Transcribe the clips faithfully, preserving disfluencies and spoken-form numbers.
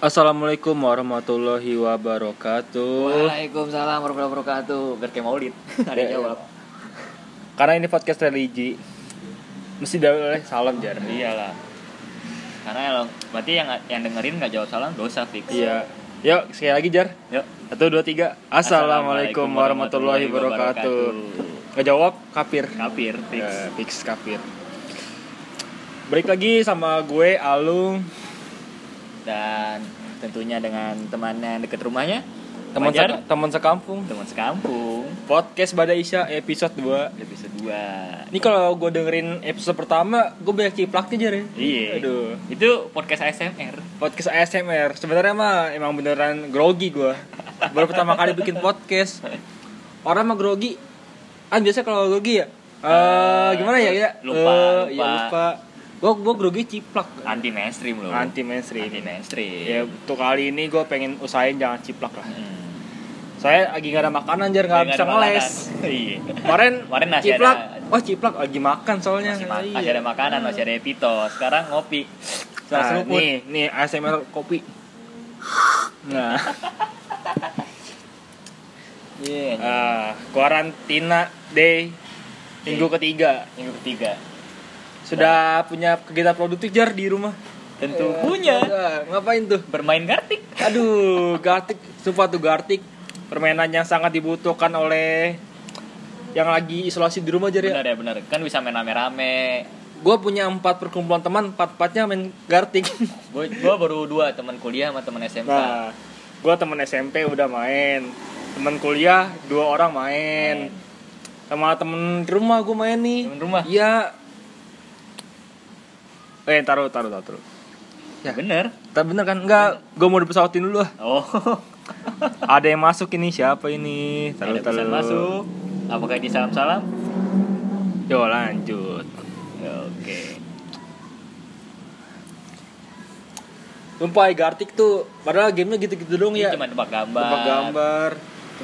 Assalamualaikum warahmatullahi wabarakatuh. Waalaikumsalam warahmatullahi wabarakatuh. Biar kayak maulid. Ada jawab. Karena ini podcast religi, mesti dari salam jar. Iyalah. Karena ya lo, berarti yang yang dengerin nggak jawab salam dosa fix. Iya. Yuk sekali lagi jar. Yuk. Satu dua tiga. Assalamualaikum warahmatullahi wabarakatuh. Nggak jawab kafir. Kafir fix. Ya, fix kafir. Balik lagi sama gue Alung. Dan tentunya dengan temannya dekat rumahnya, teman seka, teman sekampung, teman sekampung. Podcast Badai Isya episode dua, episode dua. Ini kalau gue dengerin episode pertama, gue banyak ciplaknya aja ya. Iya. Aduh, itu podcast A S M R. Podcast A S M R. Sebenarnya mah emang beneran grogi gue. Baru pertama kali bikin podcast. Orang mah grogi. Ah biasa kalau grogi ya. Uh, gimana ya ya? Lupa, uh, lupa. Ya, lupa. Gue gue grogi ciplak. Anti mainstream loh. Anti mainstream. Anti mainstream. Ya untuk kali ini gue pengen usahain jangan ciplak lah. Hmm. Saya lagi nggak ada makanan jar nggak bisa ngeles. Iya. Kemarin kemarin nasi ciplak. Ada, oh ciplak lagi makan soalnya. Masih, ma- masih ada makanan hmm. masih ada epitos. Sekarang ngopi. Nah, nih nih A S M R kopi. Nah. Iya. yeah. uh, Karantina day minggu yeah. ketiga minggu ketiga. Sudah punya kegiatan produktif jar di rumah? Tentu ya, punya. Sudah. Ngapain tuh? Bermain Gartic. Aduh, Gartic, sumpah tuh Gartic. Permainan yang sangat dibutuhkan oleh yang lagi isolasi di rumah jar ya. Benar ya, benar. Kan bisa main rame-rame. Gue punya empat perkumpulan teman, empat-empatnya main Gartic. Gue baru dua, teman kuliah sama teman S M P. Nah, gue teman S M P udah main. Teman kuliah dua orang main. main. Sama teman rumah gue main nih. Teman rumah? Iya. Eh taruh taruh taruh taruh. Ya bener. Tapi bener kan? Enggak, gue mau dipesautin dulu lah. Oh. Ada yang masuk ini siapa ini? Taruh taruh. Ada yang masuk. Apakah di salam salam? Yo lanjut. Oke. Lumpai Gartic tuh, padahal gamenya gitu-gitu dong ya. Cuma tebak gambar. Tebak gambar.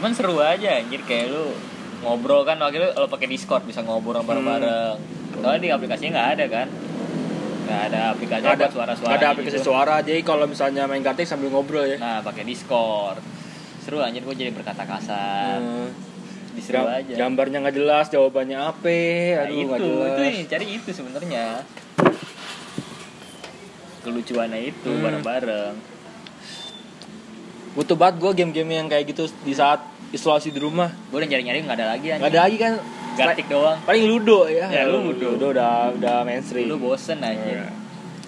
Cuman seru aja anjir kayak lu ngobrol kan waktu lu pakai Discord bisa ngobrol bareng-bareng. Hmm. Soalnya di aplikasinya nggak ada kan? Nggak ada aplikasi ada, buat suara-suara ada aplikasi gitu. Suara jadi kalau misalnya main Gartic sambil ngobrol ya nah pakai Discord seru anjir gue jadi berkata kasar hmm. diseru Gam- aja gambarnya nggak jelas jawabannya apa aduh nggak jelas itu itu cari itu sebenarnya kelucuannya itu hmm. bareng-bareng butuh banget gue game-game yang kayak gitu di saat isolasi di rumah gue udah nyari-nyari nggak ada lagi nggak ada lagi kan Gartic doang. Paling ludo ya. Ya lu ludo. Ludo udah udah mainstream. Lu bosen aja.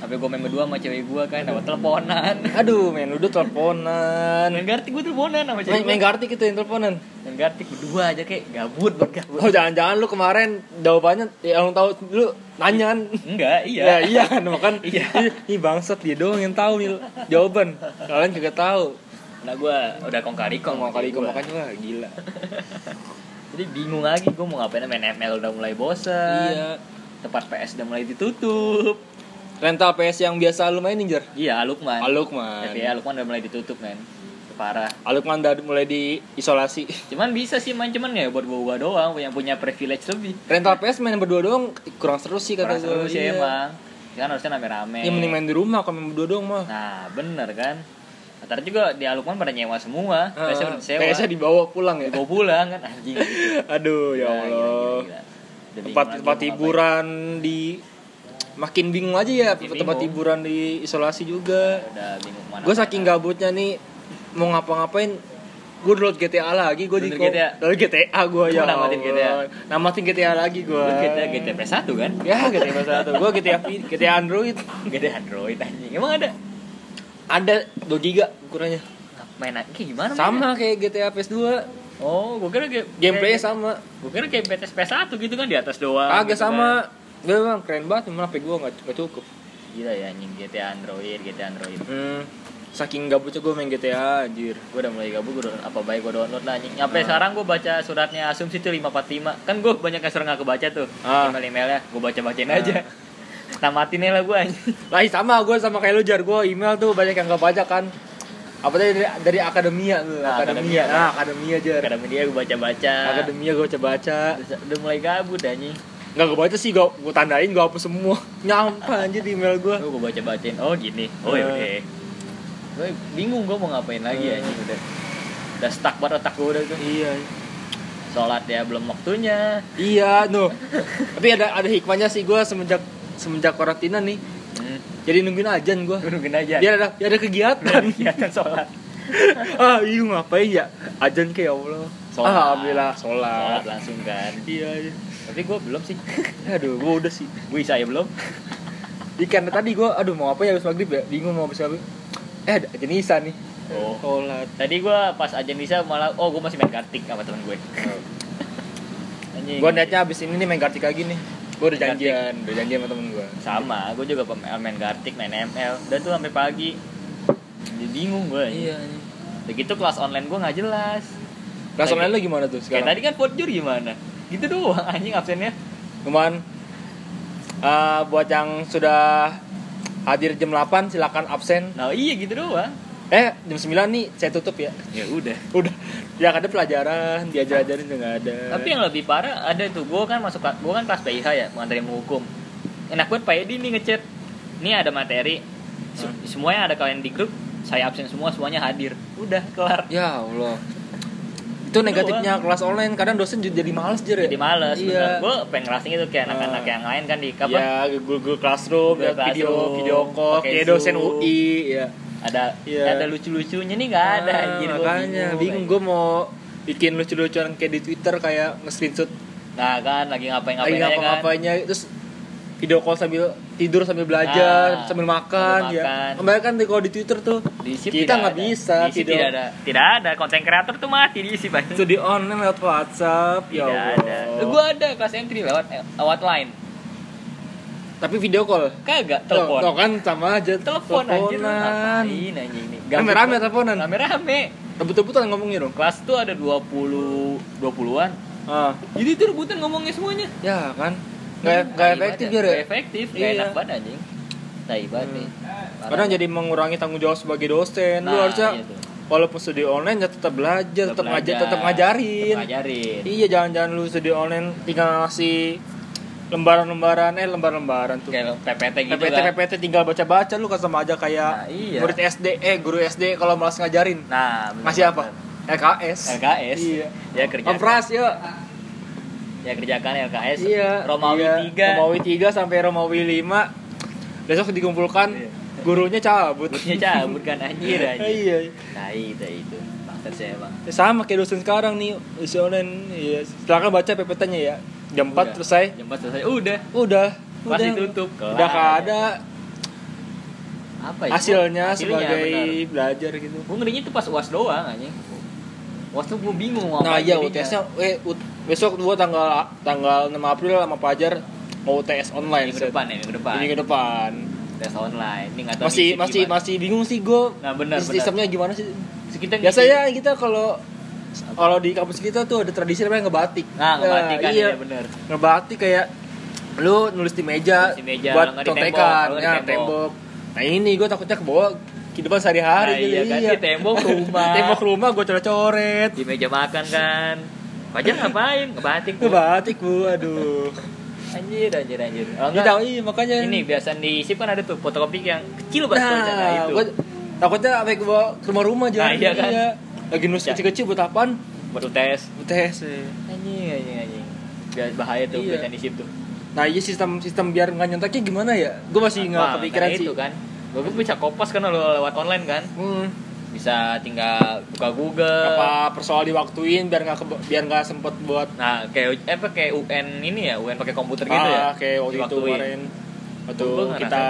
Tapi gue main berdua sama cewek gue kan sama teleponan. Aduh, main ludo teleponan. Main Gartic gue teleponan sama cewek. Main, main Gartic itu yang teleponan. Main Gartic berdua aja kayak gabut banget. Oh, jangan-jangan lu kemarin jawabannya ya lu tahu lu nanyaan. Enggak, iya. Ya iya kan makan. Iya. Ih bangsat dia doang yang tahu nih jawaban. Kalian juga tahu. Nah gue udah kongkarikong kongkarikong makanya gila. Jadi bingung lagi, gue mau ngapain main M L udah mulai bosen. Iya. Tempat P S udah mulai ditutup. Rental P S yang biasa lu mainin, Jer? Iya, Alukman. Alukman. Tapi ya, Alukman udah mulai ditutup, men. Parah. Alukman udah mulai diisolasi. Cuman bisa sih main cuman ya buat gua doang yang punya privilege lebih. Rental P S main berdua doang kurang seru sih kata gue. Kurang seru sih iya. Emang. Kan harusnya rame-rame. Ya mending main di rumah kalau main berdua doang mah. Nah, bener kan? Ntar juga di Alukman pada nyewa semua biasanya sewa biasanya dibawa pulang ya dibawa pulang kan anjing gitu. Aduh ya Allah gila, gila, gila. tempat tempat hiburan di makin bingung aja ya makin tempat hiburan di isolasi juga gue saking gabutnya nih mau ngapa-ngapain gue download G T A lagi gue di download G T A gue ya namatin G T A namatin G T A lagi gue G T A P S satu kan ya G T A P S satu gue G T A G T A Android G T A Android anjing emang ada ada dua giga ukurannya. Mainan kayak gimana? Sama mainnya? Kayak G T A P S dua. Oh, gua kira kayak gameplaynya sama. Gua kira kayak P S satu gitu kan di atas doang. Agak gitu sama. Kan. Memang keren banget, cuma H P gua enggak cukup. Gila ya anjing G T A Android, G T A Android. Hmm. Saking gabutnya gua main G T A anjir. Gua udah mulai gabut, gua apa baik gua download lah anjing. Sampai ah. sekarang gua baca suratnya Asumsi tuh lima empat lima. Kan gua banyak yang sering enggak kebaca tuh. Ah. Email-emailnya gua baca-bacain ah. aja. Namatin lah gue lah sama gue sama kayak lu jar gue email tuh banyak yang gak baca kan apa tadi dari, dari akademia tuh nah, akademia, akademia nah akademia jar akademia gue baca baca akademia gue baca baca udah mulai gabut anjing nggak gue baca sih gue gue tandain gue hapus semua nyampah anjir di email gue gue baca bacain oh gini oh iya uh. gue bingung gue mau ngapain lagi ya, anjing udah udah stuck banget otak gue udah tuh. Iya. Sholat ya belum waktunya. Iya, no. Tapi ada ada hikmahnya sih gue semenjak semenjak karantina nih. Hmm. Jadi nungguin azan gue. Nungguin azan. Biar ada biar ada kegiatan. Kegiatan sholat. Ah, iya ngapain ya? Azan ke ya Allah. Sholat. Alhamdulillah sholat. sholat langsung kan. Iya, iya. Tapi gue belum sih. Aduh, gue udah sih. Gue saya belum. Di karena tadi gue, aduh mau apa ya habis maghrib ya? Bingung mau habis maghrib. Eh, ada azan Isya nih. Oh, sholat. Tadi gue pas azan Isya malah, oh gue masih main kartik sama teman gue. Anjing. Gue niatnya abis ini nih main kartik lagi nih. Gue udah janjian, udah janjian sama temen gue. Sama, gue juga main kartik, main M L. Dan tuh sampai pagi. Jadi bingung gue. Iya. Begitu kelas online gue nggak jelas. Kelas online lo gimana tuh sekarang? Kayak tadi kan Podjur gimana? Gitu doang anjing absennya. Cuman uh, buat yang sudah hadir jam delapan silakan absen. Nah, iya gitu doang. Eh, jam sembilan nih saya tutup ya. Ya udah. Udah. Ya ada pelajaran, diajar-ajarin enggak ada. Tapi yang lebih parah ada tuh, gua kan masuk gua kan kelas P I H ya, mengantar yang menghukum. Enak banget Pak Edi nih ngechat. Nih ada materi. Semuanya ada kalian di grup, saya absen semua, semuanya hadir. Udah, kelar. Ya Allah. Itu negatifnya kelas online, kadang dosen jadi malas jer ya. Jadi malas. Iya. Gue pengen ngerasain itu kayak anak-anak yang lain kan di kapan? Ya, Google Classroom, Google Classroom video video call, kayak dosen U I, ya. Ada ya. Ada lucu-lucunya nih enggak ada ah, anjir. Makanya bingung gue mau bikin lucu-lucuan kayak di Twitter kayak nge-screenshot. Nah, kan lagi ngapain-ngapain lagi ngapain-ngapainnya kan? Terus video call sambil tidur sambil belajar, nah, sambil makan, sambil makan. Ya. Kemarin kan kalau di Twitter tuh diisi kita nggak bisa, diisi tidak ada. Tidak ada konten kreator tuh mati diisi banget. Itu di online lewat WhatsApp, tidak ya ada. Gua ada kelas M tiga lewat hotline. Tapi video call? Kagak, telepon. Tuh kan sama aja. Telepon anjir. Ngapain anjir ini? Rame-rame teleponan. Rame-rame. Rebut-rebutan ngomongnya dong. Kelas tuh ada dua puluh dua puluhan. Ah. Jadi itu rebutan ngomongnya semuanya. Ya kan. Gak efektif ya. Gak efektif, gak enak banget anjing. Tai banget nih. Kadang jadi mengurangi tanggung jawab sebagai dosen. Lu harusnya walaupun studi online ya tetap belajar, tetap ngajar, tetap ngajarin. Tetap ngajarin. Iya, jangan-jangan lu studi online tinggal ngasih lembaran-lembaran eh lembaran-lembaran tuh kayak P P T gitu P P T, kan P P T tinggal baca-baca lu kan sama aja kayak nah, iya. Murid S D eh guru S D kalau malas ngajarin nah bener-bener. Masih apa L K S L K S iya ya kerja kompras yuk ya kerjakan L K S iya, Romawi iya. tiga Romawi tiga sampai Romawi lima besok dikumpulkan iya. gurunya cabut gurunya cabut kan anjir anjir iya nah itu itu maksud saya bang sama kayak dosen sekarang nih dosen iya silakan baca P P T-nya ya jam empat selesai. Jam empat selesai. Udah. Udah. Pas ditutup. Udah enggak ada apa ya? Hasilnya, hasilnya sebagai benar. Belajar gitu. Gua ngerinya itu pas U A S doang anjing. U A S tuh gua bingung mau nah, apa. Nah, ya U T S-nya eh U- besok gua tanggal tanggal enam April sama Pajar mau U T S online ke depan ya, ke depan. Ini ke depan. U T S online. Ini enggak tahu masih masih gimana. Masih bingung sih gua. Nah, benar, sistemnya benar. Gimana sih? Sekitar biasanya kita kalau kalau di kampus kita tuh ada tradisi namanya ngebatik. Nah, ngebatik kan iya. Ya benar. Ngebatik kayak lu nulis di meja, nulis di meja buat contekan, tembok, ya, tembok. tembok. Nah, ini gue takutnya kebawa kehidupan sehari-hari nah, gitu. Iya, kan? Iya. Tembok rumah. Tembok rumah gue coret-coret. Di meja makan kan. Pajar ngapain? Ngebatik. Bu. Ngebatik, Bu. Aduh. Anjir, anjir, anjir. Oh, enggak. Tahu iya, makanya ini biasa diisip kan ada tuh fotokopi yang kecil banget nah, nah, itu. Gua, takutnya sampai kebawa ke rumah-rumah aja. Nah, iya kan. Iya. Lagi nulis ya. Kecil-kecil buat apaan? Buat U T S U T S ya. Anjing, anjing, anjing biar bahaya tuh, iya. Biasanya disip tuh. Nah iya sistem sistem biar gak nyontaknya gimana ya? Gue masih nah, gak kepikiran sih kan. Gue bisa kopas kan lo lewat online kan hmm. Bisa tinggal buka Google. Apa persoal diwaktuin biar gak, keba- biar gak sempet buat. Nah kayak, eh, apa, kayak U N ini ya? U N pakai komputer ah, gitu ya? Ah kayak waktu itu kemarin waktu kita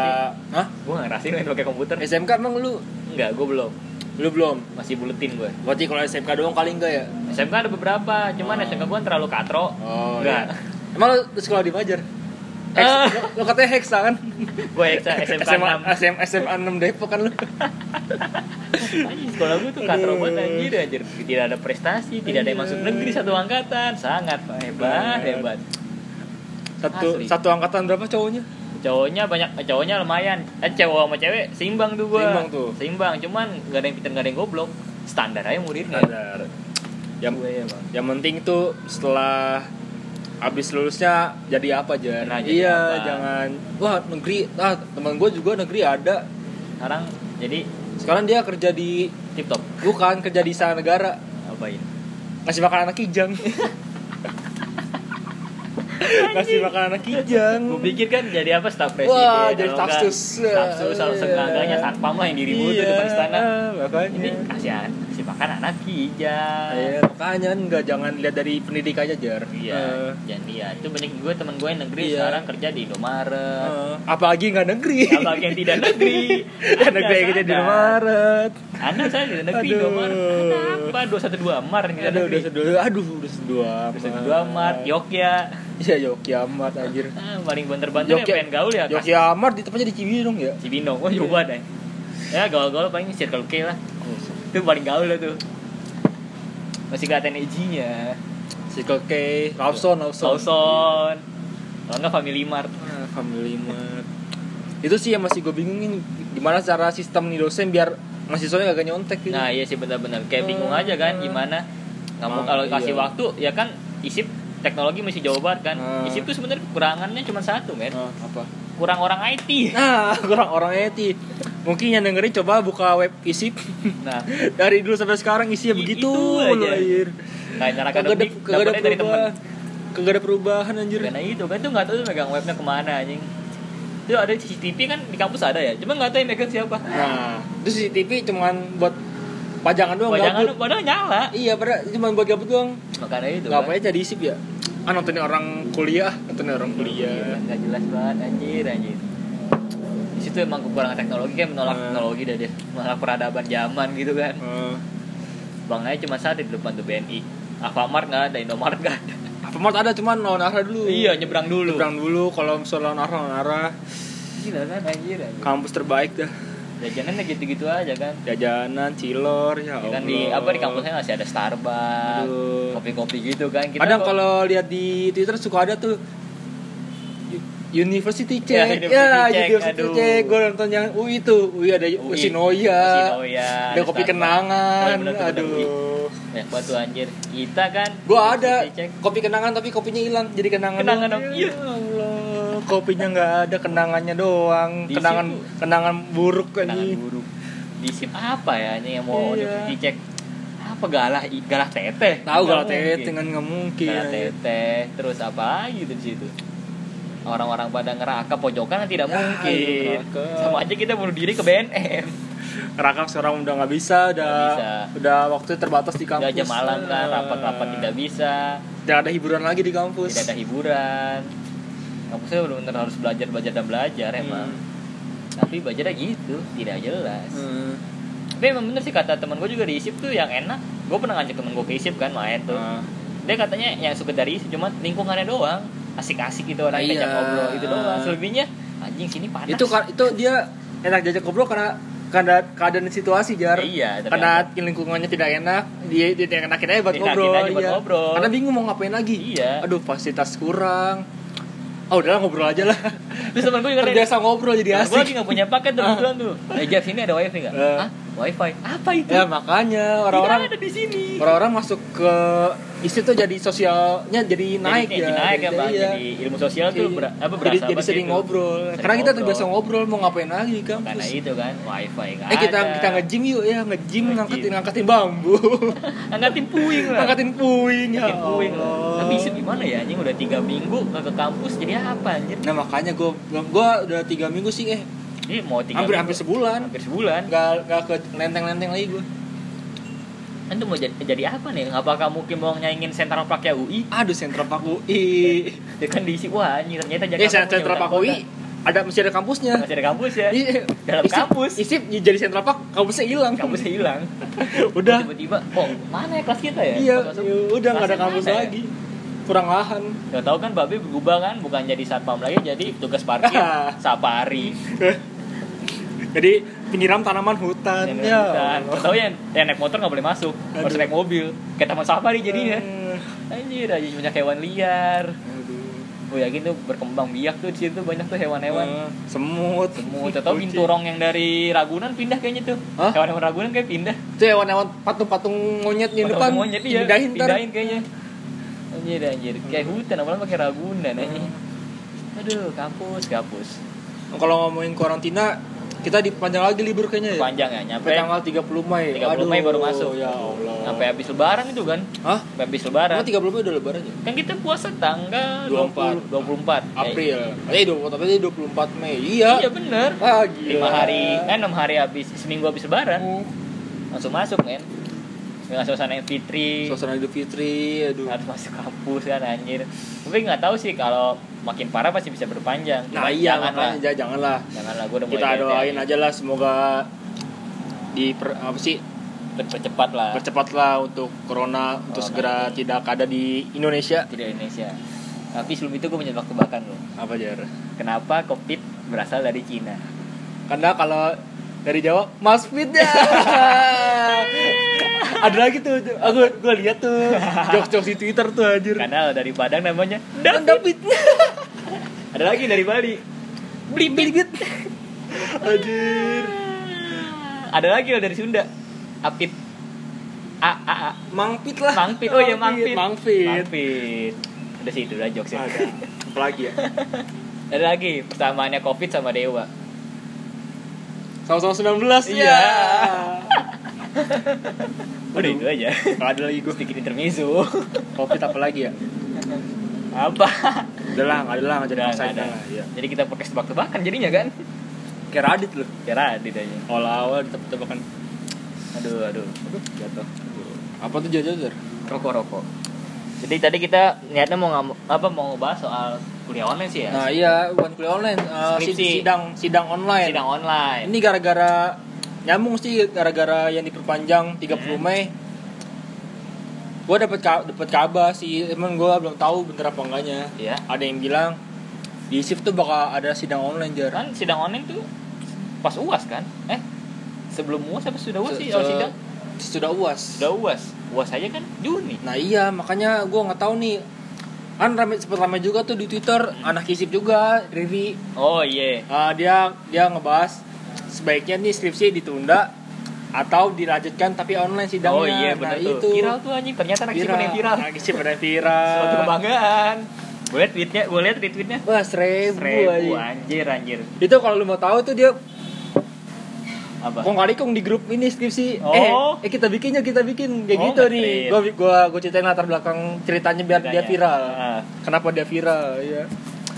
hah? Gue gak ngerasain U N pakai komputer S M K emang lu? Enggak, gue belum Lu belum? Masih buletin gue. Berarti kalau S M K doang kali enggak ya? S M K ada beberapa, cuman oh. S M K gue terlalu katro. Oh enggak. Iya. Emang lu sekolah di Pajar? Uh. Lu katanya Heksa kan? Gue Heksa, S M K enam S M A enam Depok kan lu? Sekolah gue tuh katro banget anjir anjir. Tidak ada prestasi, tidak ada yang masuk negeri satu angkatan. Sangat hebat, hebat. Satu Asli. Satu angkatan berapa cowoknya? Cowoknya banyak, cowoknya lumayan. Eh cowok sama cewek seimbang tuh gua. Seimbang tuh. Seimbang, cuman enggak ada yang pintar, enggak ada yang goblok. Standar aja muridnya. Standar. Yang, ya, yang penting tuh setelah habis lulusnya jadi apa aja. Nah, iya, apa? Jangan wah negeri. Ah, teman gua juga negeri ada. Sekarang jadi Sekarang dia kerja di TikTok. Bukan, kerja di istana negara. Apain? Ngasih makan anak kijang. Ngasih makan anak kijang. Gue pikir kan jadi apa, staf presiden. Wah, jadi stafsus. Stafsus harus seenggak-enggaknya satpam lah yang dirimu itu depan istana. Makanya. Ini kasihan, ngasih makan anak kijang. Iya, makanya enggak, jangan lihat dari pendidikannya aja. Iya, uh. jangan lihat. Itu banyak gue teman gue yang negeri, iya. Sekarang kerja di Indomaret. Uh. Apalagi enggak negeri. Apalagi yang tidak negeri. Yang negeri yang kerja di Indomaret. Anak saya di negeri Indomaret. Kenapa dua satu dua Mart yang tidak negeri? Aduh, dua satu dua Mart, Yogyakarta. Iya, Yogyakarta anjir. Ah, paling bener-bener Jogya... ya pengen gaul ya. Yogyakarta di tempatnya di Cibinong ya. Cibinong. Wah, coba deh. Ya gaul-gaul paling circle K lah. Oh, itu paling gaul lah tuh. Masih kelihatan edgy-nya. Circle K, Lawson, Lawson. Lawson. Kalau enggak Family Mart. Ah, Family Mart. Itu sih yang masih gue bingungin gimana cara sistem nih dosen biar mahasiswanya kagak nyontek gitu. Nah, iya sih benar-benar kayak bingung aja kan gimana. Kamu kalau kasih iya. waktu ya kan isip teknologi masih jauh banget kan. Di situ sebenarnya kekurangannya cuma satu, men. Uh, apa? Kurang orang I T. Nah, kurang orang I T. Mungkin yang dengerin coba buka web I S I P. Nah, dari dulu sampai sekarang isinya I- begitu lahir. Kayak cara akademik dapatnya dari teman. Kagak ada perubahan anjir. Karena itu kan tuh enggak tahu tuh megang webnya kemana anjing. Itu ada C C T V kan di kampus ada ya. Cuma enggak tahu yang megang siapa. Nah, itu C C T V cuman buat pajangan doang, pajangan gabut. Padahal nyala. Iya, padahal cuma buat gabut doang. Makanya itu. Ngapain jadi isip ya? Ah, nontonin orang kuliah, nontonin orang kuliah. Enggak jelas banget anjir, anjir. Di situ emang kekurangan teknologi kan, menolak uh. teknologi dah dia. Menolak peradaban zaman gitu kan. Uh. Bangnya cuma satu di depan tuh B N I. Alfamart enggak ada, Indomaret enggak ada. Alfamart ada cuma lawan arah dulu. Iya, nyebrang dulu. Nyebrang dulu kalau misalnya lawan arah, lawan arah. Gila kan anjir, anjir. Kampus terbaik dah. Jajanannya gitu-gitu aja kan. Jajanan, cilor, ya Allah. Kan di apa di kampusnya masih ada Starbucks. Aduh. Kopi-kopi gitu kan. Kita kadang kok... kalau lihat di Twitter suka ada tuh University check. Ya, University ya, check. University aduh. check. Gue nonton yang U I tuh. U I ada Usinoya. Usinoya. Ada kopi Starbucks. Kenangan. Oh, bener, bener, aduh. Bener. Ya, batu anjir. Kita kan. Gue ada kopi kenangan tapi kopinya hilang. Jadi kenangan. Kenangan dong. Iya. Kopinya nggak ada, kenangannya doang. Di kenangan situ. kenangan buruk kan ini. Di sip apa ya ini yang mau iya. dicek apa galah galah teteh. Tahu galah teteh dengan nggak mungkin. Galah teteh terus apa lagi di situ? Orang-orang pada ngerakap pojokan kan tidak ya, mungkin. Ngerakap. Sama aja kita bunuh diri ke B N M. Ngerakap seorang udah nggak bisa, udah gak bisa. Udah waktu terbatas di kampus. Udah jam malam kan, rapat-rapat tidak bisa. Tidak ada hiburan lagi di kampus. Tidak ada hiburan. Kampusnya benar-benar harus belajar-belajar dan belajar emang. Hmm. Tapi belajarnya gitu, tidak jelas. Hmm. Tapi emang bener sih kata teman gue juga di I S I P tuh yang enak. Gue pernah ngajak temen gue ke I S I P kan main tuh. Hmm. Dia katanya yang suka dari I S I P cuma lingkungannya doang. Asik-asik gitu orang diajak ngobrol gitu doang. Selebihnya anjing sini panas. Itu itu dia enak diajak ngobrol karena karena keadaan situasi jar. Iya, karena lingkungannya tidak enak, dia tidak enakin aja buat ngobrol. Iya. ngobrol. Karena bingung mau ngapain lagi. Iya. Aduh, fasilitas kurang. Oh udahlah ngobrol aja lah. Terus temen gue juga terbiasa ngobrol jadi asik. Gue lagi gak punya paket terus-terusan tuh. Eh Jeff, ini ada wifi gak? Uh. Hah? Wifi? Apa itu? Ya makanya orang-orang tidak ada di sini. Orang-orang masuk ke isi tuh jadi sosialnya jadi naik jadi, ya. Jadi naik ya bang. Iya. Jadi ilmu sosial tuh ber, apa, berasa jadi, jadi sering gitu. Ngobrol sering. Karena kita terbiasa ngobrol. Mau ngapain lagi di kampus. Karena itu kan wifi gak ada. Eh kita, kita nge-gym yuk ya. Nge-gym ngangkatin, ngangkatin bambu. Ngangkatin puing lah. Ngangkatin puing ya puing Allah. Tapi isi gimana ya anjing, udah tiga minggu gak ke kampus. Jadi apa anjir. Nah makanya gue gue udah tiga minggu sih eh Iya mau tiga hampir minggu. hampir sebulan hampir sebulan nggak nggak ke lenteng-lenteng lagi gue. Antum mau jadi, jadi apa nih? Apakah mungkin mau nyaingin Central Park ya U I? Aduh Central Park U I. Ya kan diisi wah anjir ternyata jadi ya, Central Park U I ada masih ada kampusnya. Masih ada kampus ya. Dalam isip, kampus. Isip jadi Central Park kampusnya hilang. Kampusnya hilang. Udah. Tiba-tiba oh mana ya kelas kita ya? Iya. Ya, udah nggak ada kampus lagi. Ya? Kurang lahan. Gak tahu kan Babe berubah kan, bukan jadi satpam lagi jadi tugas parkir safari. Jadi penyiram tanaman hutan. Penyiram ya. Hutan. Gak tahu ya, yang naik motor nggak boleh masuk, aduh. Harus naik mobil. Kayak taman safari jadinya. Anjir, aja banyak hewan liar. Gue yakin tuh berkembang biak tuh di situ banyak tuh hewan-hewan. Uh, semut, semut. Gak tahu binturong yang dari Ragunan pindah kayaknya tuh. Huh? Hewan-hewan Ragunan kayak pindah. Itu hewan-hewan patung-patung monyet di depan. Monyet iya. Pindahin, pindahin kayaknya. Anjir anjir, kayak hutan, apalagi pakai Ragunan anjir. Aduh, kampus, kampus. Kalau ngomongin karantina, Kita dipanjang lagi libur kayaknya ya? Panjang ya, nyampe tanggal tiga puluh Mei. tiga puluh Mei baru masuk. Ya Allah. Sampai habis lebaran itu kan? Hah? Sampai habis lebaran. Emang tiga puluh Mei udah lebaran ya? Kan kita puasa tanggal dua puluh empat April. Eh dua puluh empat Mei. Iya. Iya benar. Ah, lima hari, kan enam hari habis, seminggu habis lebaran. Hmm. Langsung masuk kan. Dengan suasana Idul Fitri. Suasana Idul Fitri, aduh. Harus masuk kampus kan anjir. Tapi enggak tahu sih kalau makin parah pasti bisa berpanjang. Nah, iya janganlah, janganlah. Janganlah, janganlah. Gua udah mulai kita doain aja lah semoga di per, apa sih? Percepat lah. Percepat lah untuk corona, corona untuk segera ini. Tidak ada di Indonesia. Tidak Indonesia. Tapi sebelum itu gue punya tebak-tebakan loh. Apa jar? Kenapa Covid berasal dari Cina? Karena kalau dari Jawa, Mas Fit ya. Ada lagi tuh, aku gue lihat tuh jokes-jokes di Twitter tuh anjir. Kanal dari Padang namanya David. Ada lagi dari Bali, Blibit. Anjir. Ada lagi loh dari Sunda, Apit. A a a. Mangpit lah. Mangpit. Oh ya Mangpit. Mangpit. Mangpit. Udah sih itu udah jokesnya. Ada. Apalagi ya. Ada lagi persamaannya Covid sama Dewa. Sama-sama sembilan belas ya. Iya. Udah itu aja. Kalau ada lagi gue bikin intermezzo. Covid apa lagi ya? Apa? Udah lah, ada lah jadi masalah. Iya. Jadi kita podcast tebak-tebakan jadinya kan. Kayak Radit loh. Kayak Radit aja. Awal-awal ditebak-tebakan. Aduh, aduh. Jatuh. Apa tuh jajazar? Rokok-rokok. Jadi tadi kita niatnya mau ngam, apa mau bahas soal kuliah online sih ya. Nah, iya, bukan kuliah online, uh, sidang sidang online. Sidang online. Ini gara-gara nyambung sih gara-gara yang diperpanjang tiga puluh Mei. Gue dapet ka- dapet kabar sih, emang gue belum tahu bener apa enggaknya. Iya. Ada yang bilang di shift tuh bakal ada sidang online jar. Kan sidang online tuh pas U A S kan? Eh sebelum U A S apa sudah U A S sih? Se- se- sidang sudah U A S. Sudah U A S. U A S aja kan Juni. Nah iya makanya gue nggak tahu nih. Kan rame, sempet rame juga tuh di Twitter hmm. anak isip juga Revi. Oh iya. Yeah. Uh, dia dia ngebahas sebaiknya nih skripsi ditunda atau dilanjutkan tapi online sidangnya. Oh iya benar nah, tuh. Itu. Viral tuh anjing, ternyata anak isip pada viral. Anak isip pada viral. Suatu kebanggaan. Gue liat tweetnya, gue liat retweetnya. Wah seribu, seribu anjir anjir. Itu kalau lu mau tahu tuh dia apa? Kong kali kong di grup ini skripsi oh. eh, eh kita bikinnya kita bikin kayak oh, gitu nih gue gue gue ceritain latar belakang ceritanya biar ceritanya. Dia viral ah. Kenapa dia viral ya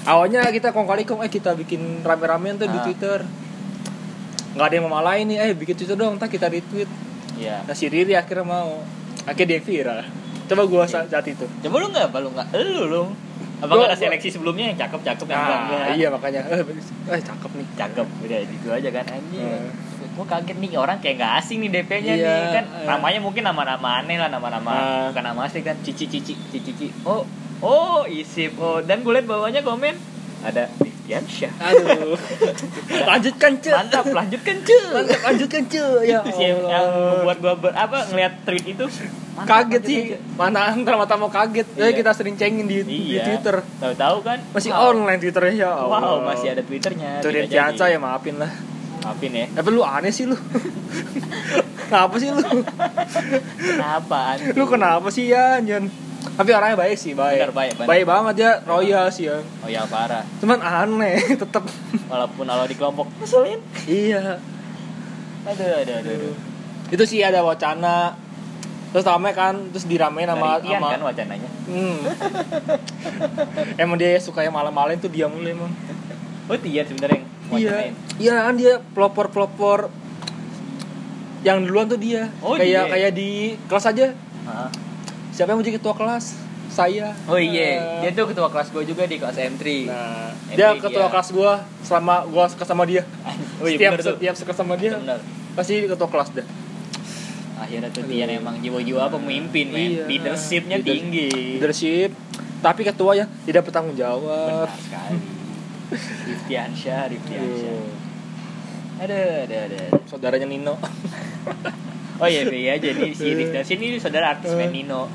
awalnya kita kong kali kong eh kita bikin rame-ramean tuh ah. di Twitter nggak ada yang mau malahin nih eh bikin Twitter dong tak kita retweet ya. Nah si Riri akhirnya mau akhirnya dia viral coba gue okay. saat itu coba lu nggak lu nggak lu lu apa nggak ada seleksi sebelumnya yang cakep-cakep yang ah, bangga iya makanya eh, eh cakep nih cakep udah itu aja kan anjing uh. Gue kaget nih orang kayak nggak asing nih D P-nya yeah, nih kan yeah. Namanya mungkin nama-nama aneh lah nama-nama uh. bukan nama asli kan cici-cici cici-cici oh oh isip oh dan gue liat bawahnya komen ada Diansyah aduh lanjutkan cuy mantap lanjutkan cuy mantap lanjutkan cuy ya itu sih yang buat gue ber, apa ngeliat tweet itu mantap, kaget sih mana mata mau kaget ya yeah. Kita sering cengin di, yeah. di Twitter tahu-tahu kan masih wow. Online Twitternya ya Allah. Wow masih ada Twitternya Twitter biasa ya maafin lah maafin ya tapi lu aneh sih lu kenapa sih lu kenapaan lu kenapa sih ya Jan tapi orangnya baik sih baik bener, baik, bener. Baik banget ya royal sih ya royal parah cuman aneh tetap walaupun kalau di kelompok ngeselin iya aduh aduh aduh, aduh. Itu sih ada wacana terus rame kan terus diramein sama sama kan wacananya hmm. Emang dia suka yang malam-malam tuh dia mulai emang oh Tian sebenarnya yang wacanain iya. Iya kan dia pelopor-pelopor yang duluan tuh dia oh, kayak dia. Kayak di kelas aja uh-huh. Siapa yang menjadi ketua kelas? Saya oh iya uh, dia tuh ketua kelas gue juga di kelas M tiga nah, M tiga dia ketua dia. Kelas gue selama gue suka sama dia oh, iya, setiap, setiap suka sama dia bener. Pasti ketua kelas dah akhirnya tuh dia emang jiwa-jiwa pemimpin iya. Man leadershipnya Leader, tinggi leadership tapi ketua yang tidak bertanggung jawab benar sekali Riftiansyah Riftiansyah ada ada ada saudaranya Nino oh iya iya jadi si Rifda sini saudara artis main Nino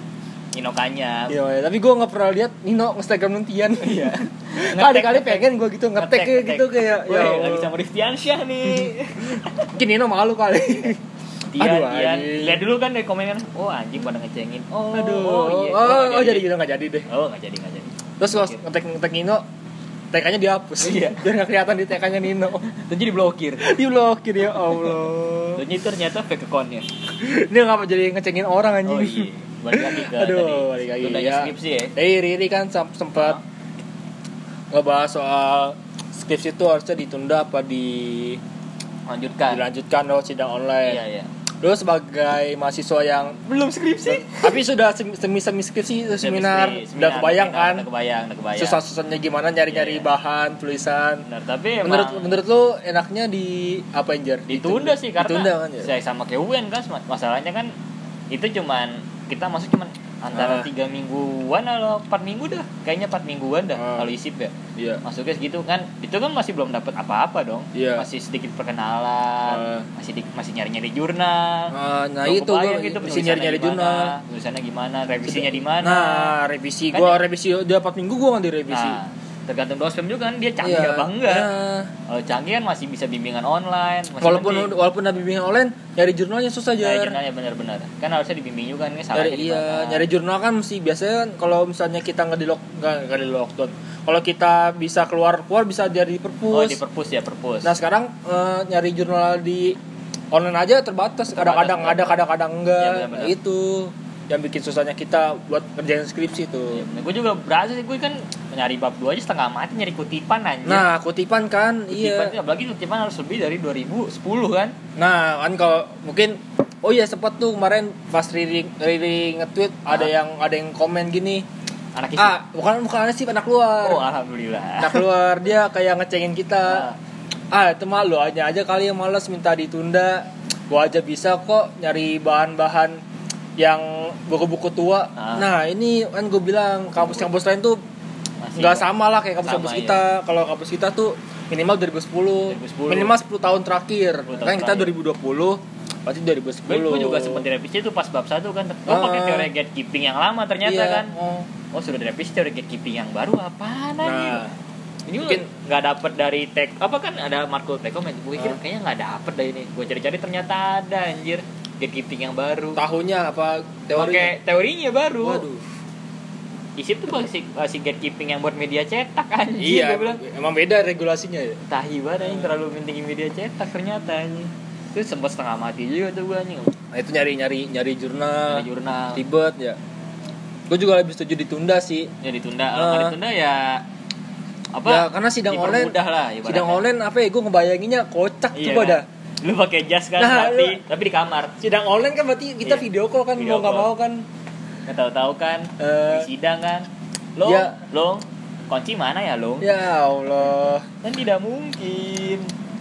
Nino Kanyam iya tapi gue nggak pernah lihat Nino Instagram Nuntian iya kali-kali pengen gue gitu ngetek kayak gitu kayak ya lagi sama Riftiansyah nih mungkin Nino malu kali Tian Tian lihat dulu kan dari komennya oh anjing pada ngecengin oh aduh oh jadi gitu nggak jadi deh oh nggak jadi nggak jadi terus ngetek ngetek Nino T K-nya dihapus. Iya. Biar gak kelihatan di T K-nya Nino. Dan jadi blokir. Diblokir ya Allah. Dan itu ternyata fake account-nya. Ini kenapa jadi ngecengin orang anjing. Oh iya. Balik lagi ke Aduh, tadi. Aduh, balik lagi. Skripsi ya. Eh, Riri kan sempat uh-huh. ngebahas soal skripsi itu harusnya ditunda apa di lanjutkan. Dilanjutkan loh sidang online. Iya, iya. Lu sebagai mahasiswa yang belum skripsi tapi sudah semi-semi skripsi seminar, seminar udah kebayang kan kebayang, kebayang. Susah-susahnya gimana nyari-nyari yeah, yeah. bahan tulisan. Benar, tapi menurut menurut lu enaknya di apa Injer? Ditunda, ditunda sih karena ditunda, kan, ya? Saya sama kayak U N kan masalahnya kan itu cuman kita masuk cuman antara ah. tiga mingguan atau empat minggu dah. Kayaknya empat mingguan dah ah. kalau isip ya. Yeah. Masuknya segitu kan. Itu kan masih belum dapat apa-apa dong. Yeah. Masih sedikit perkenalan, ah. masih di, masih nyari-nyari jurnal. Ah, nah itu gua gitu, masih nyari-nyari jurnal. Tulisannya gimana? Revisinya di mana? Nah, revisi kan, gua ya? Revisi udah empat minggu gua kan direvisi. Nah, tergantung dosen juga kan dia canggih yeah. apa enggak. Yeah. Kalau canggih kan masih bisa bimbingan online. Walaupun mending. walaupun ada bimbingan online, nyari jurnalnya susah aja. Nyari jurnalnya benar-benar. Kan harusnya dibimbing juga kan salah jadi. Iya, nyari jurnal kan mesti biasanya kan kalau misalnya kita enggak di lock enggak enggak di lockdown. Kalau kita bisa keluar-keluar bisa dari perpus. Oh, di perpus ya, perpus. Nah, sekarang uh, nyari jurnal di online aja terbatas. Kadang-kadang ada, kadang-kadang enggak. Ya, nah, itu yang bikin susahnya kita buat kerjain skripsi tuh. Ya, gue juga berasa sih, gue kan nyari bab dua aja setengah mati nyari kutipan anjir. Nah, kutipan kan, kutipan, iya. Apalagi kutipan harus lebih dari dua ribu sepuluh kan. Nah, kan kalau mungkin oh iya sempat tuh kemarin pas Riri, Riri nge-tweet nah. ada yang ada yang komen gini. Anak isi. Ah, bukan bukan anak sih, anak luar. Oh, alhamdulillah. Anak luar dia kayak ngecengin kita. Nah. Ah, itu malu aja aja kali yang malas minta ditunda. Gua aja bisa kok nyari bahan-bahan yang buku-buku tua. Ah. Nah, ini kan gue bilang kampus-kampus lain tuh nggak sama lah kayak kampus-kampus sama, kita. Iya. Kalau kampus kita tuh minimal dua ribu sepuluh Minimal sepuluh tahun terakhir. sepuluh tahun kan kita dua ribu dua puluh pasti dua ribu sepuluh Gue juga sempat direvisi itu pas bab satu kan. Gue ah. pakai teori gatekeeping yang lama ternyata iya. kan. Oh. oh, sudah direvisi teori gatekeeping yang baru apaan nah. aja. Ini mungkin nggak dapet dari tek apa kan ada Marco Tekom yang gue pikir ah. kayaknya nggak dapet dari ini. Gue cari-cari ternyata ada anjir. Gatekeeping yang baru. Tahunya apa teorinya? Pakai teorinya baru. Waduh. Isip tuh masih masih gatekeeping yang buat media cetak anjir. Iya. Emang beda regulasinya ya. Tahi banget yang terlalu penting media cetak ternyata anjir. Itu sempat setengah mati juga tuh gue anjir. Nah, itu nyari-nyari nyari jurnal. Nyari jurnal. Ribet ya. Gue juga lebih setuju ditunda sih. Ya ditunda. Kalau uh, ditunda ya apa? Ya karena sidang online. Lah, sidang online apa ya gue ngebayanginnya kocak iya, coba dah. Lu pakai jas kan nah, tapi tapi di kamar. Sidang online kan berarti kita iya. video call kan video mau enggak mau kan. Enggak tahu-tahu kan uh, di sidang kan. Long, ya. long. Kunci mana ya, Long? Ya Allah. Kan tidak mungkin.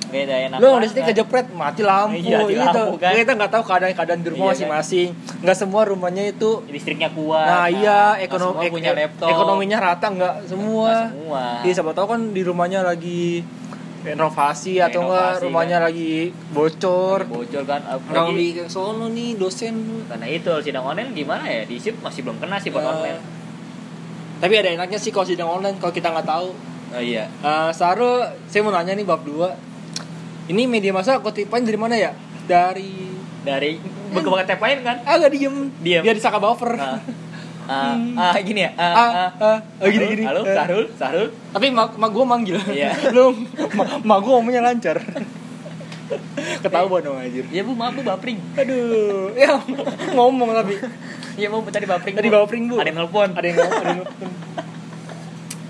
Beda enak. Long di sini kejepret mati lampu iya, gitu. Kan? Kita enggak tahu keadaan-keadaan di rumah iya, masing-masing. Enggak kan? Semua rumahnya itu listriknya kuat. Nah, iya, ekonomi nah, punya laptop. Ekonominya rata enggak semua. Enggak semua. Iya, siapa tahu kan di rumahnya lagi renovasi atau enggak rumahnya kan. lagi bocor bocor kan orang di sono nih dosen karena itu sidang online gimana ya di sip masih belum kena sih buat uh, online tapi ada enaknya sih kalau sidang online kalau kita nggak tahu oh iya uh, Saro saya mau nanya nih bab dua ini media massa kutipan dari mana ya dari dari buka-buka tap lain kan agak diem diem biar disangka buffer nah. Ah, hmm. ah gini ya. Ah, ah, ah, ah gini gini. Halo, Sarul, Sarul. Tapi mak ma gua manggil. Iya. Belum. Mak ma gua omongnya lancar. Ketahuan dong anjir. Ya Bu, maaf Bu, bapring. Aduh. Ya ngomong tapi. Iya, mau tadi bapring. Tadi bapring, Bu. Ada yang nelpon. Ada yang nelpon.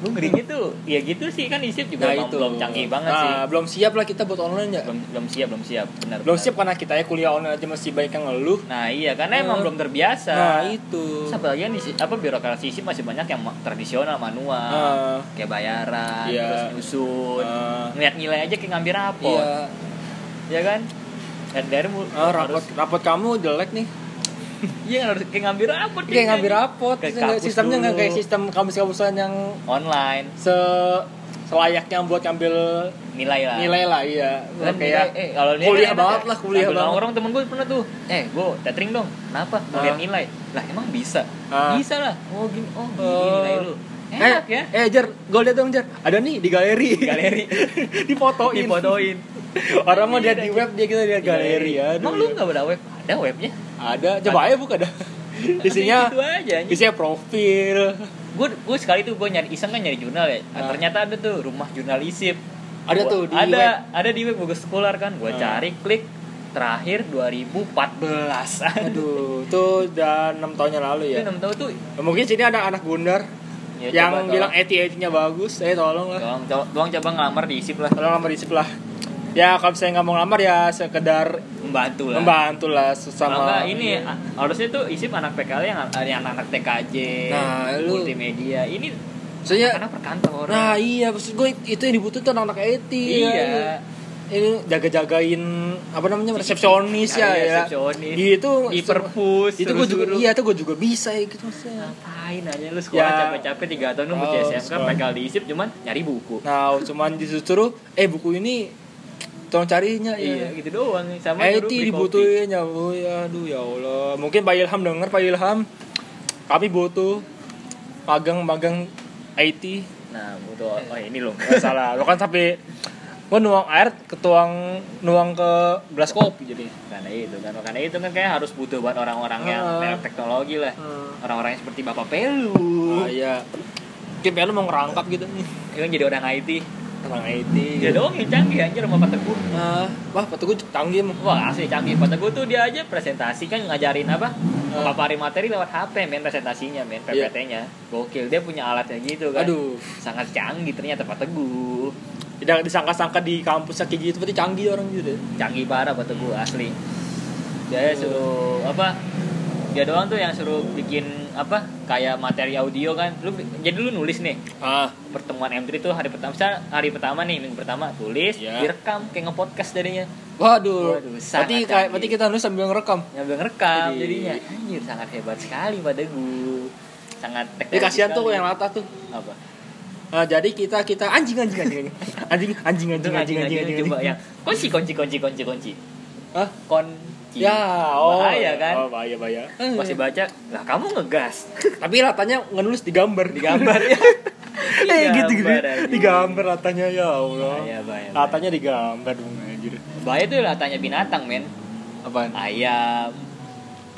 Lu ngeri gitu. Ya gitu sih kan isip juga nah, belum canggih banget nah, sih. belum siap lah kita buat online ya. Belum belum siap, belum siap. Benar. Belum siap karena kita ya kuliah online aja masih banyak yang ngeluh. Nah, iya karena nah, emang belum terbiasa. Nah, itu. Sebagian apa birokrasi isip masih banyak yang tradisional manual. Nah, kayak bayaran, iya, terus nyusun. Nah, ngeliat nilai aja kayak ngambil rapot. Iya. Ya kan? Dan dari oh, rapot harus, rapot kamu jelek nih. Iya harus kayak ngambil rapot kayak ngambil rapot sistemnya nggak kayak sistem kampus-kampusan yang online se selayaknya buat ngambil nilai lah nilai lah iya kan kayak eh, kalau kuliah banget lah kuliah banget orang temen gue pernah tuh eh gue tethering dong kenapa ngeliat nilai lah emang bisa ah. bisa lah oh gini oh gini oh. nilai lu enak eh, ya eh Jer gue liat dong Jer ada nih di galeri galeri dipotoin dipotoin orang mau lihat di web dia kita lihat galeri ya emang lu nggak ada web ada webnya ada coba aja buka dah Isinya gitu aja, isinya profil. Gue gue sekali tuh gue nyari iseng kan nyari jurnal ya. Nah. Ternyata ada tuh rumah jurnalisip. Ada gua, tuh di ada, web. Ada di web Bogor Sekular kan. Gue nah. cari klik terakhir dua ribu empat belas. Aduh, tuh udah enam tahun yang lalu ya. Itu enam tahun tuh. Mungkin sini ada anak bundar ya, yang bilang eti-etinya bagus. Eh tolong lah. Tolong doang coba ngelamar diisip lah. Tolong ngelamar diisip lah. Ya kalau saya nggak mau ngelamar ya sekedar membantu lah. Membantu lah sesama. Maka ini ya. Harusnya tuh isip anak P K L yang anak-anak T K J, nah, multimedia. Ini soalnya anak perkantor. Nah, iya maksud gue itu yang dibutuhin anak-anak eti. Iya. Ya. Ini jaga-jagain apa namanya resepsionis ya, ya. Resepsionis. Itu di perpus. Itu gue juga iya, itu gue juga bisa ya, gitu maksudnya. Ngapain aja lu sekolah ya. Capek-capek tiga tahun lu oh, buat S M K P K L diisip cuman nyari buku. Nah, cuman disuruh eh buku ini tolong carinya iya ya. Gitu doang sama guru beli kopi. Dibutuhin ya, oh, ya, aduh ya Allah. Mungkin Pak Ilham denger, Pak Ilham. Kami butuh magang-magang I T. Nah, butuh oh ini loh. Salah. Lo kan sampai gua nuang air ketuang nuang ke belas kopi jadi. Karena itu kan karena itu kan kayak harus butuh buat orang-orang yang uh, teknologi lah. Uh. Orang-orang yang seperti Bapak Pelu. Ah iya. Mungkin Pelu mau ngerangkap gitu nih. Kan jadi orang I T. Orang I T dia doang yang canggih anjir sama Pak Teguh. Uh, wah Pak Teguh canggih emang. Wah asli canggih Pak Teguh tuh dia aja presentasi kan ngajarin apa uh. paparin materi lewat H P men presentasinya men P P T-nya yeah. Gokil dia punya alatnya gitu kan. Aduh sangat canggih ternyata Pak Teguh. Tidak disangka-sangka di kampus kayak gitu berarti canggih orang gitu deh. Canggih parah Pak Teguh asli. Dia uh. suruh apa dia doang tuh yang suruh bikin apa kayak materi audio kan lu jadi lu nulis nih ah. pertemuan M tiga tuh hari pertama hari pertama nih minggu pertama tulis yeah. direkam kayak ngepodcast jadinya waduh berarti kayak berarti kita nulis sambil ngerekam sambil ngerekam jadi. Jadinya anjir sangat hebat sekali pada gue sangat teknologi kasihan tuh yang latah tuh apa Uh, jadi kita kita anjing anjing anjing anjing anjing anjing anjing anjing coba yang kunci kunci kunci kunci kunci ah kon ya oh bahaya kan oh bahaya bahaya masih baca lah kamu ngegas tapi latanya ngenulis di gambar di gambar ya eh gitu gitu di gambar latanya ya Allah bahaya, bahaya, latanya di gambar dong anjir bahaya tuh latanya binatang men apaan ayam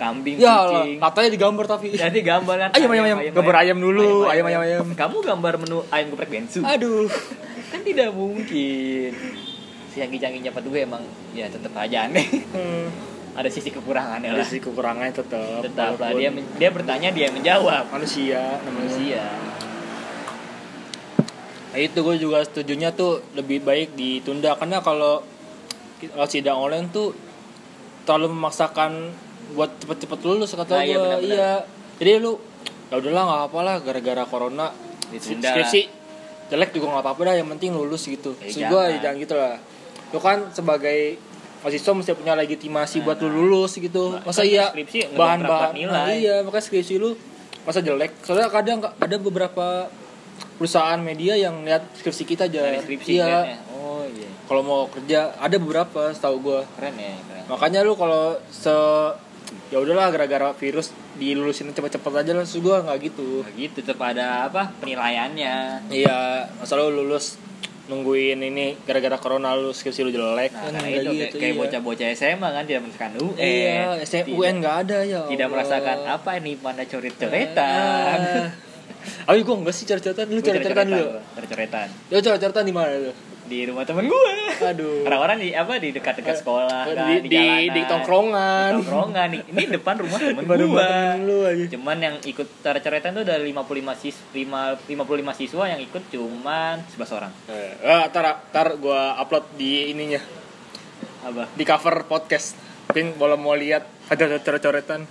kambing ya, kucing latanya di gambar tapi jadi gambar ayam ayam ayam gambar ayam dulu ayam ayam ayam kamu gambar menu ayam geprek bensu aduh kan tidak mungkin si canggih-canggihnya Pak Teguh emang ya tetap aja aneh hmm. Ada sisi kekurangannya lah. Ada sisi kekurangannya tetap. Tetap lah dia men- dia bertanya dia menjawab. Manusia, manusia. Nah itu gue juga setujunya tuh lebih baik ditunda karena kalau kalau sidang online tuh terlalu memaksakan buat cepet-cepet lulus kata nah, gue. Iya, iya. Jadi lu ya udahlah nggak apa-apa gara-gara corona ditunda. Skripsi jelek juga nggak apa-apa dah yang penting lulus gitu. Maksud gue jangan gitu lah. Lu kan sebagai mahasiswa mesti punya legitimasi nah, buat lu lulus gitu. Masa iya bahan-bahan nah, iya makanya skripsi lu masa jelek. Soalnya kadang ada beberapa perusahaan media yang lihat skripsi kita aja. Nah, skripsi iya. Oh iya. Kalau mau kerja ada beberapa setahu gua. Keren ya, keren. Makanya lu kalau se ya udahlah gara-gara virus dilulusin cepat-cepat aja langsung gua enggak gitu. Enggak gitu tetap ada apa penilaiannya. Iya, masa lu lulus nungguin ini gara-gara corona lu skripsi lu jelek nah, kan itu gitu, kayak iya. Bocah-bocah S M A kan tidak merasakan U N iya, S M U N nggak ada ya Allah. Tidak merasakan apa ini pada coret-coretan ah. Ayo gue nggak sih coret-coretan lu coret-coretan lu coret-coretan lu coret-coretan di mana lu di rumah temen gue aduh orang-orang di apa di dekat-dekat sekolah kan, di, di di di tongkrongan di tongkrongan nih ini depan rumah temen gue cuman yang ikut coret-coretan tuh dari lima puluh lima siswa yang ikut cuman sebelas orang eh tar tar gue upload di ininya apa di cover podcast pin boleh mau lihat ada coret-coretan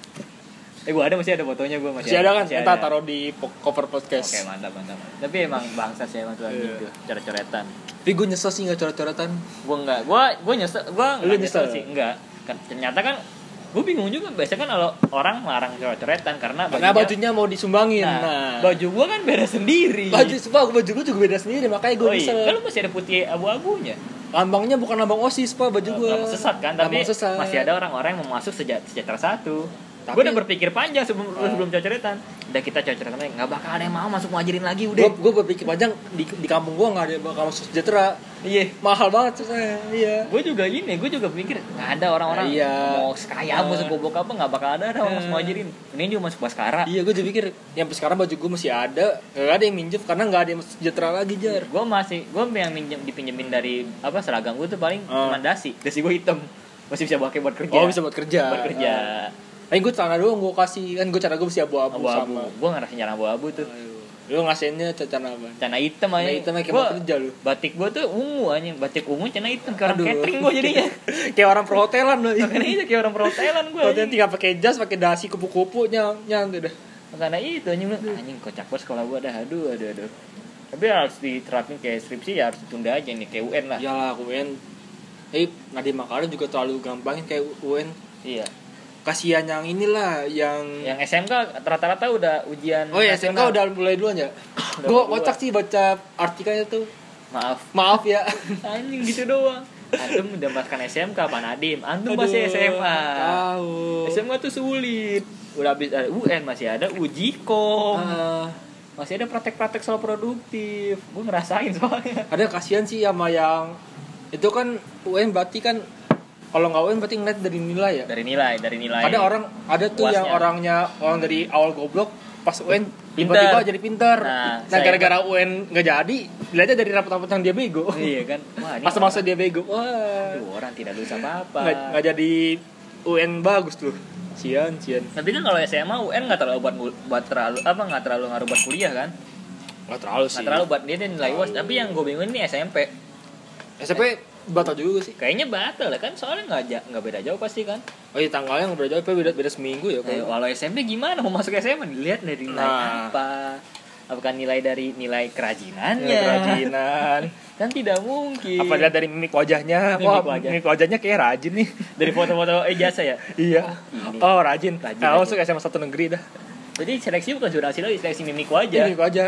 eh gue ada masih ada fotonya gue masih, masih ada, ada kan kita taruh di cover podcast oke mantap mantap tapi emang bangsa sih emang tuh gitu coret-coretan tapi gue nyesel sih nggak coret-coretan gue nggak gue gue nyesel gue nggak nyesel sih nggak ternyata kan gue bingung juga biasanya kan kalau orang larang coret-coretan karena bajunya, karena bajunya mau disumbangin nah, nah. Baju gue kan beda sendiri baju sebab baju gue juga beda sendiri makanya gue oh, nyesel iya. Kan lu masih ada putih abu-abunya lambangnya bukan lambang OSIS pak baju gue sesat kan tapi sesat. Masih ada orang-orang yang mau masuk sejahtera satu Gue udah berpikir panjang sebelum uh, sebelum cocoretan. Udah kita cocoretan aja, nggak bakal ada yang mau masuk ngajarin lagi udah. Gue berpikir panjang di, di kampung gue nggak ada bakal sejahtera. Iya. Mahal banget saya. Iya. Gue juga ini, gue juga berpikir nggak ada orang-orang iya. mau sekaya, mau segobok apa nggak bakal ada orang yeah. mau ngajarin. Ini juga masuk Baskara. Iya, gue juga pikir yang sekarang baju gue masih ada, nggak ada yang minjem karena nggak ada yang sejahtera lagi jar. Gue masih, gue yang minjem dipinjemin dari apa seragam gue tuh paling uh. cuma dasi, dasi gue hitam masih bisa pakai buat kerja. Oh bisa buat kerja. Buat kerja. Uh. Eh gue celana doang gue kasih kan gue cara gue mesti abu-abu, abu-abu sama. Gue ngerasain celana abu-abu tuh. Lu ngasihinnya celana apa? Celana hitam aja. Celana hitam kayak gua, kerja lu. Batik gue tuh ungu aja, batik ungu celana hitam kayak catering gue jadinya. Kayak orang perhotelan lu. Makanya kayak orang perhotelan gue. Hotelnya tinggal pakai jas, pakai dasi kupu-kupu nyang nyang udah. Makanya itu anjing lu. Anjing kocak banget sekolah gue dah. Aduh aduh aduh. Tapi harus diterapin kayak skripsi ya harus ditunda aja nih kayak U N lah. Iyalah U N. Eh ngadi makanan juga terlalu gampangin kayak U N. Iya. Kasihan yang inilah yang yang S M K rata-rata udah ujian. Oh ya S M K udah mulai duluan ya. Gue kocak sih baca artikelnya tuh. Maaf. Maaf ya. Anjing gitu doang. Antum udah masukkan S M K Pak Nadim. Antum aduh, masih S M A. Tahu. S M A tuh sulit. Udah habis ada U N masih ada Ujikom. Uh, masih ada praktek-praktek soal produktif. Gue ngerasain soalnya. Ada kasihan sih sama yang itu kan U N berarti kan kalau nggak U N berarti ngeliat dari nilai ya? Dari nilai, dari nilai. Ada orang, ada tuh luasnya. Yang orangnya orang dari awal goblok, pas U N tiba-tiba jadi pintar. Nah, nah gara-gara kan. U N nggak jadi, dilihatnya dari rapot-rapot yang dia bego. Iya kan? Masa-masa dia bego, wah. Aduh, orang tidak lulus apa-apa. Nggak jadi U N bagus tuh. Cian, cian. Tapi kan kalau S M A U N nggak terlalu buat, buat terlalu apa nggak terlalu ngaruh buat kuliah kan? Nggak terlalu sih. Nggak terlalu buat dia nilai U A S. Tapi yang gue bingung ini S M P. S M P. Batal juga sih. Kayaknya batal lah kan soalnya enggak aja enggak beda jauh pasti kan. Oh iya tanggalnya enggak beda jauh, beda beda seminggu ya. Eh, kalau S M P gimana mau masuk S M A dilihat dari nilai nah. apa? Apakah nilai dari nilai kerajinannya? Nilai kerajinan. Kan tidak mungkin. Apa dilihat dari mimik wajahnya? Mimik, Wah, wajah. mimik wajahnya kayak rajin nih. Dari foto-foto ijazah ya? Iya. Oh, oh rajin. rajin nah, masuk S M A satu negeri dah. Jadi seleksi bukan zonasi lagi, seleksi mimik wajah. Mimik wajah.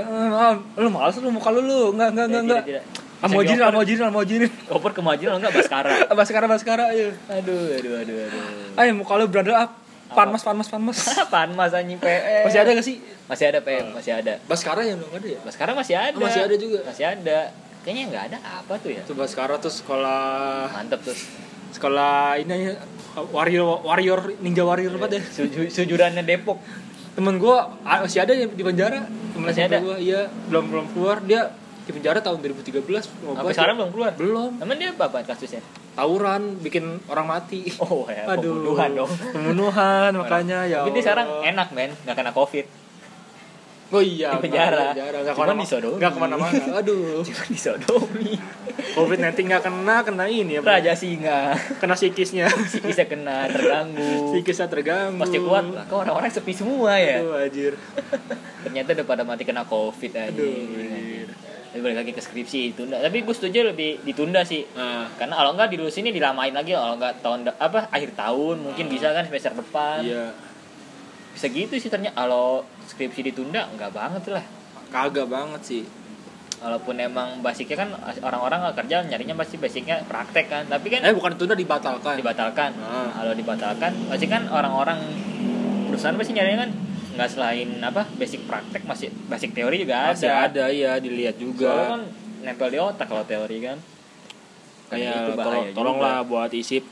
Eh, lu malas lu muka lu lu. Enggak enggak enggak enggak. Amojirin, amojirin, amojirin. Oper ke amojirin enggak Baskara. Baskara, Baskara, ayo. Aduh, aduh, aduh, aduh. Ayo muka lu brother up. Panmas, panmas, panmas. Panmas anjing P M. Masih ada enggak sih? Masih ada P M, masih ada. Baskara yang belum ada ya? Baskara masih ada. Oh, masih ada juga. Masih ada. Kayaknya enggak ada apa tuh ya? Tuh Baskara tuh sekolah mantap tuh. Sekolah ini warrior warrior ninja warrior banget deh. Sujurannya Depok. Temen gua masih ada yang di penjara. Temen masih ada. Gua iya, belum belum keluar dia. Di penjara tahun dua ribu tiga belas sampai sekarang belum keluar? Belum. Emang dia apa kasusnya? Tawuran, bikin orang mati. Oh ya, aduh. Pembunuhan dong. Pembunuhan makanya ya. Tapi dia sekarang enak men, gak kena covid. Oh iya, di penjara, penjara. Gak cuman disodomi. Gak kemana-mana, aduh. Cuman disodomi. covid sembilan belas gak kena, kena ini ya bro. Raja singa. Kena psikisnya. Psikisnya kena, terganggu. Psikisnya terganggu. Pasti kuat lah, kok orang-orang sepi semua ya. Aduh anjir. Ternyata udah pada mati kena covid aja. Aduh balik lagi ke skripsi ditunda. Tapi gue setuju lebih ditunda sih. Uh. Karena kalau enggak dilulus ini dilamain lagi kalau enggak tahun de- apa akhir tahun mungkin uh. bisa kan semester depan. Iya. Bisa gitu sih ternyata kalau skripsi ditunda enggak banget lah. Kagak banget sih. Walaupun emang basicnya kan orang-orang enggak kerja nyarinya pasti basicnya praktek kan. Tapi kan eh bukan ditunda dibatalkan. Dibatalkan. Uh. Kalau dibatalkan pasti kan orang-orang perusahaan pasti nyarinya kan nggak selain apa basic praktek masih basic teori juga masih ada. Ada ya dilihat juga. Soalnya kan nempel di otak kalau teori kan. Kayak tolong, tolonglah buat isip.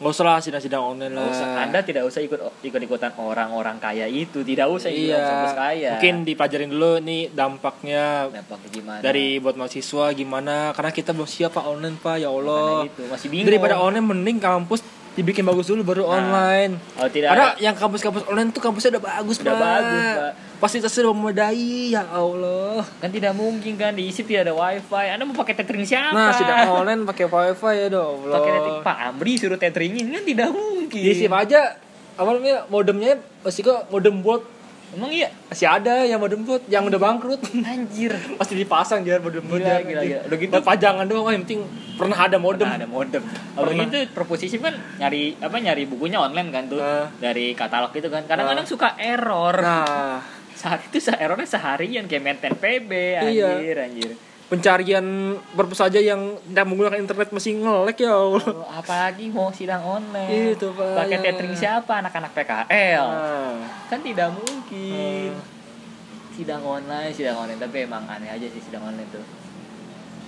Nggak usah lah sidang-sidang online lah. Anda tidak usah ikut ikut ikutan orang-orang kaya itu, tidak usah ikut orang-orang kaya. Mungkin dipelajarin dulu nih dampaknya. Dampaknya gimana? Dari buat mahasiswa gimana? Karena kita belum siap Pak online Pak, ya Allah. Gitu. Masih bingung. Daripada online mending kampus dibikin bagus dulu baru nah, online. Oh, tidak. Karena yang kampus-kampus online tuh kampusnya udah bagus, udah Pak. bagus, Pak. Fasilitasnya udah memadai, ya Allah. Kan tidak mungkin kan diisi tidak ada wifi. Anda mau pakai tethering siapa? Nah, sudah online pakai wifi ya dong, Allah. Pakai tethering Pak Amri suruh tetheringin kan tidak mungkin. Diisi aja awalnya modemnya pasti kok modem bot. Emang iya, masih ada yang modem bot yang udah bangkrut. Anjir. Pasti dipasang jar modem bot. Gila, gila, gila. Udah gitu pajangan doang yang penting pernah ada modem. Pernah ada modem. Kalau itu proposisi kan nyari apa nyari bukunya online kan tuh nah. dari katalog gitu kan. Kadang-kadang nah. suka error. Nah, saat itu errornya seharian kayak maintain P B anjir iya. anjir. pencarian berpesona yang tidak menggunakan internet masih ngelek ya Allah. Oh, apalagi mau sidang online. Itu Pak. Pakai catering siapa? Anak-anak P K L. Ah. Kan tidak mungkin. Ah. Sidang online, sidang online tapi emang aneh aja sih sidang online tuh.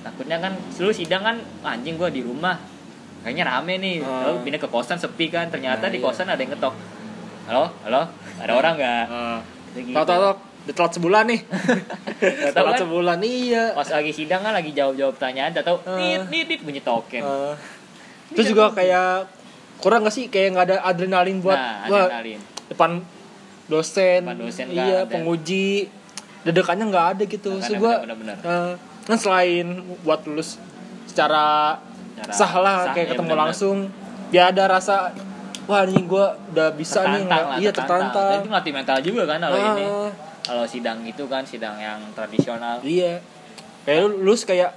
Takutnya kan seluruh sidang kan anjing gua di rumah. Kayaknya rame nih. Lalu ah. pindah ke kosan sepi kan. Ternyata nah, di kosan iya. ada yang ngetok. Halo, halo. Ada orang enggak? Heeh. Ah. Tok-tok. Udah telat sebulan nih. Telat kan? Sebulan iya. Pas lagi sidang kan lagi jawab-jawab pertanyaan enggak tahu nit nit nit bunyi token. Uh. Terus juga mungkin. Kayak kurang enggak sih kayak enggak ada adrenalin buat nah, adrenalin. depan dosen. Depan dosen iya, penguji. Dedekannya enggak ada gitu. Nah, so gua uh, kan selain buat lulus secara, secara sah lah sah, kayak ya, ketemu bener-bener. langsung dia ada rasa wah ini gua udah bisa tertantang nih. Lah, iya, tertantang. Dan itu ngelatih mental juga kan kalau uh. ini. Kalau sidang itu kan sidang yang tradisional. Iya. Kayak lu lulus kayak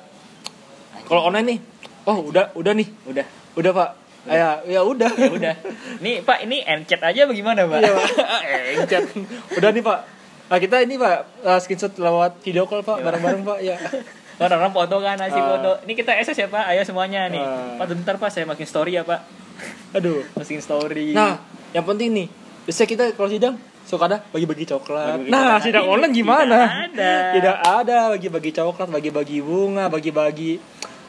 kalau online nih. Oh, Aji. udah udah nih. Udah. Udah, Pak. Ya, ya udah. Ya udah. Nih, Pak, ini encet aja bagaimana, Pak? Iya, Pak. Encet. Udah nih, Pak. Nah, kita ini, Pak, screenshot lewat video call, Pak, ya, bareng-bareng, Pak, ya. Orang-orang foto kan, ngasih uh. foto. Ini kita S S ya, Pak. Ayo semuanya nih. Uh. Pak, bentar, Pak, saya masukin story ya, Pak. Aduh, masukin story. Nah, yang penting nih, biasanya kita kalau sidang suka ada bagi-bagi coklat. Bagi-bagi nah, sidang online gimana? Tidak ada. Tidak ada bagi-bagi coklat, bagi-bagi bunga, bagi-bagi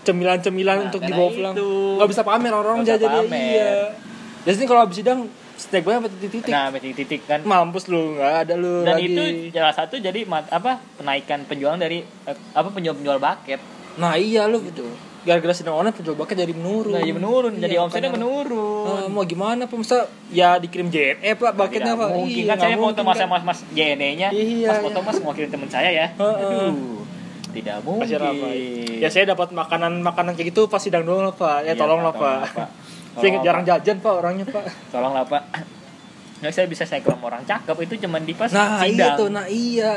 cemilan-cemilan nah, untuk dibawa pulang. Enggak bisa pamer orang jadi iya. Jadi kalau habis sidang snack gue sampai titik-titik. Nah, sampai titik-titik kan. Mampus lu, enggak ada lu Dan lagi. Dan itu salah satu jadi mat, apa? Penaikan penjualan dari apa penjual-penjual bucket. Nah, iya lu gitu. Gara-gara sidang online penjual bucket jadi menurun. Nah, jadi menurun, iya, jadi omsetnya menurun. Nah, mau gimana Pak? Masa ya dikirim J N E Pak bucketnya Pak. Mungkin iya, kan saya foto mas kan. mas mas J N E-nya. Iya, mas foto iya. Mas mau kirim teman saya ya. Aduh. Uh, tidak mungkin. Ya saya dapat makanan-makanan kayak gitu pas sidang doang lah Pak. Ya tolonglah iya, Pak. Tolong, tolong, saya jarang jajan Pak orangnya Pak. Tolonglah Pak. Nggak saya bisa saya ketemu orang cakep itu cuma di pas nah, sidang. Nah, itu nah iya.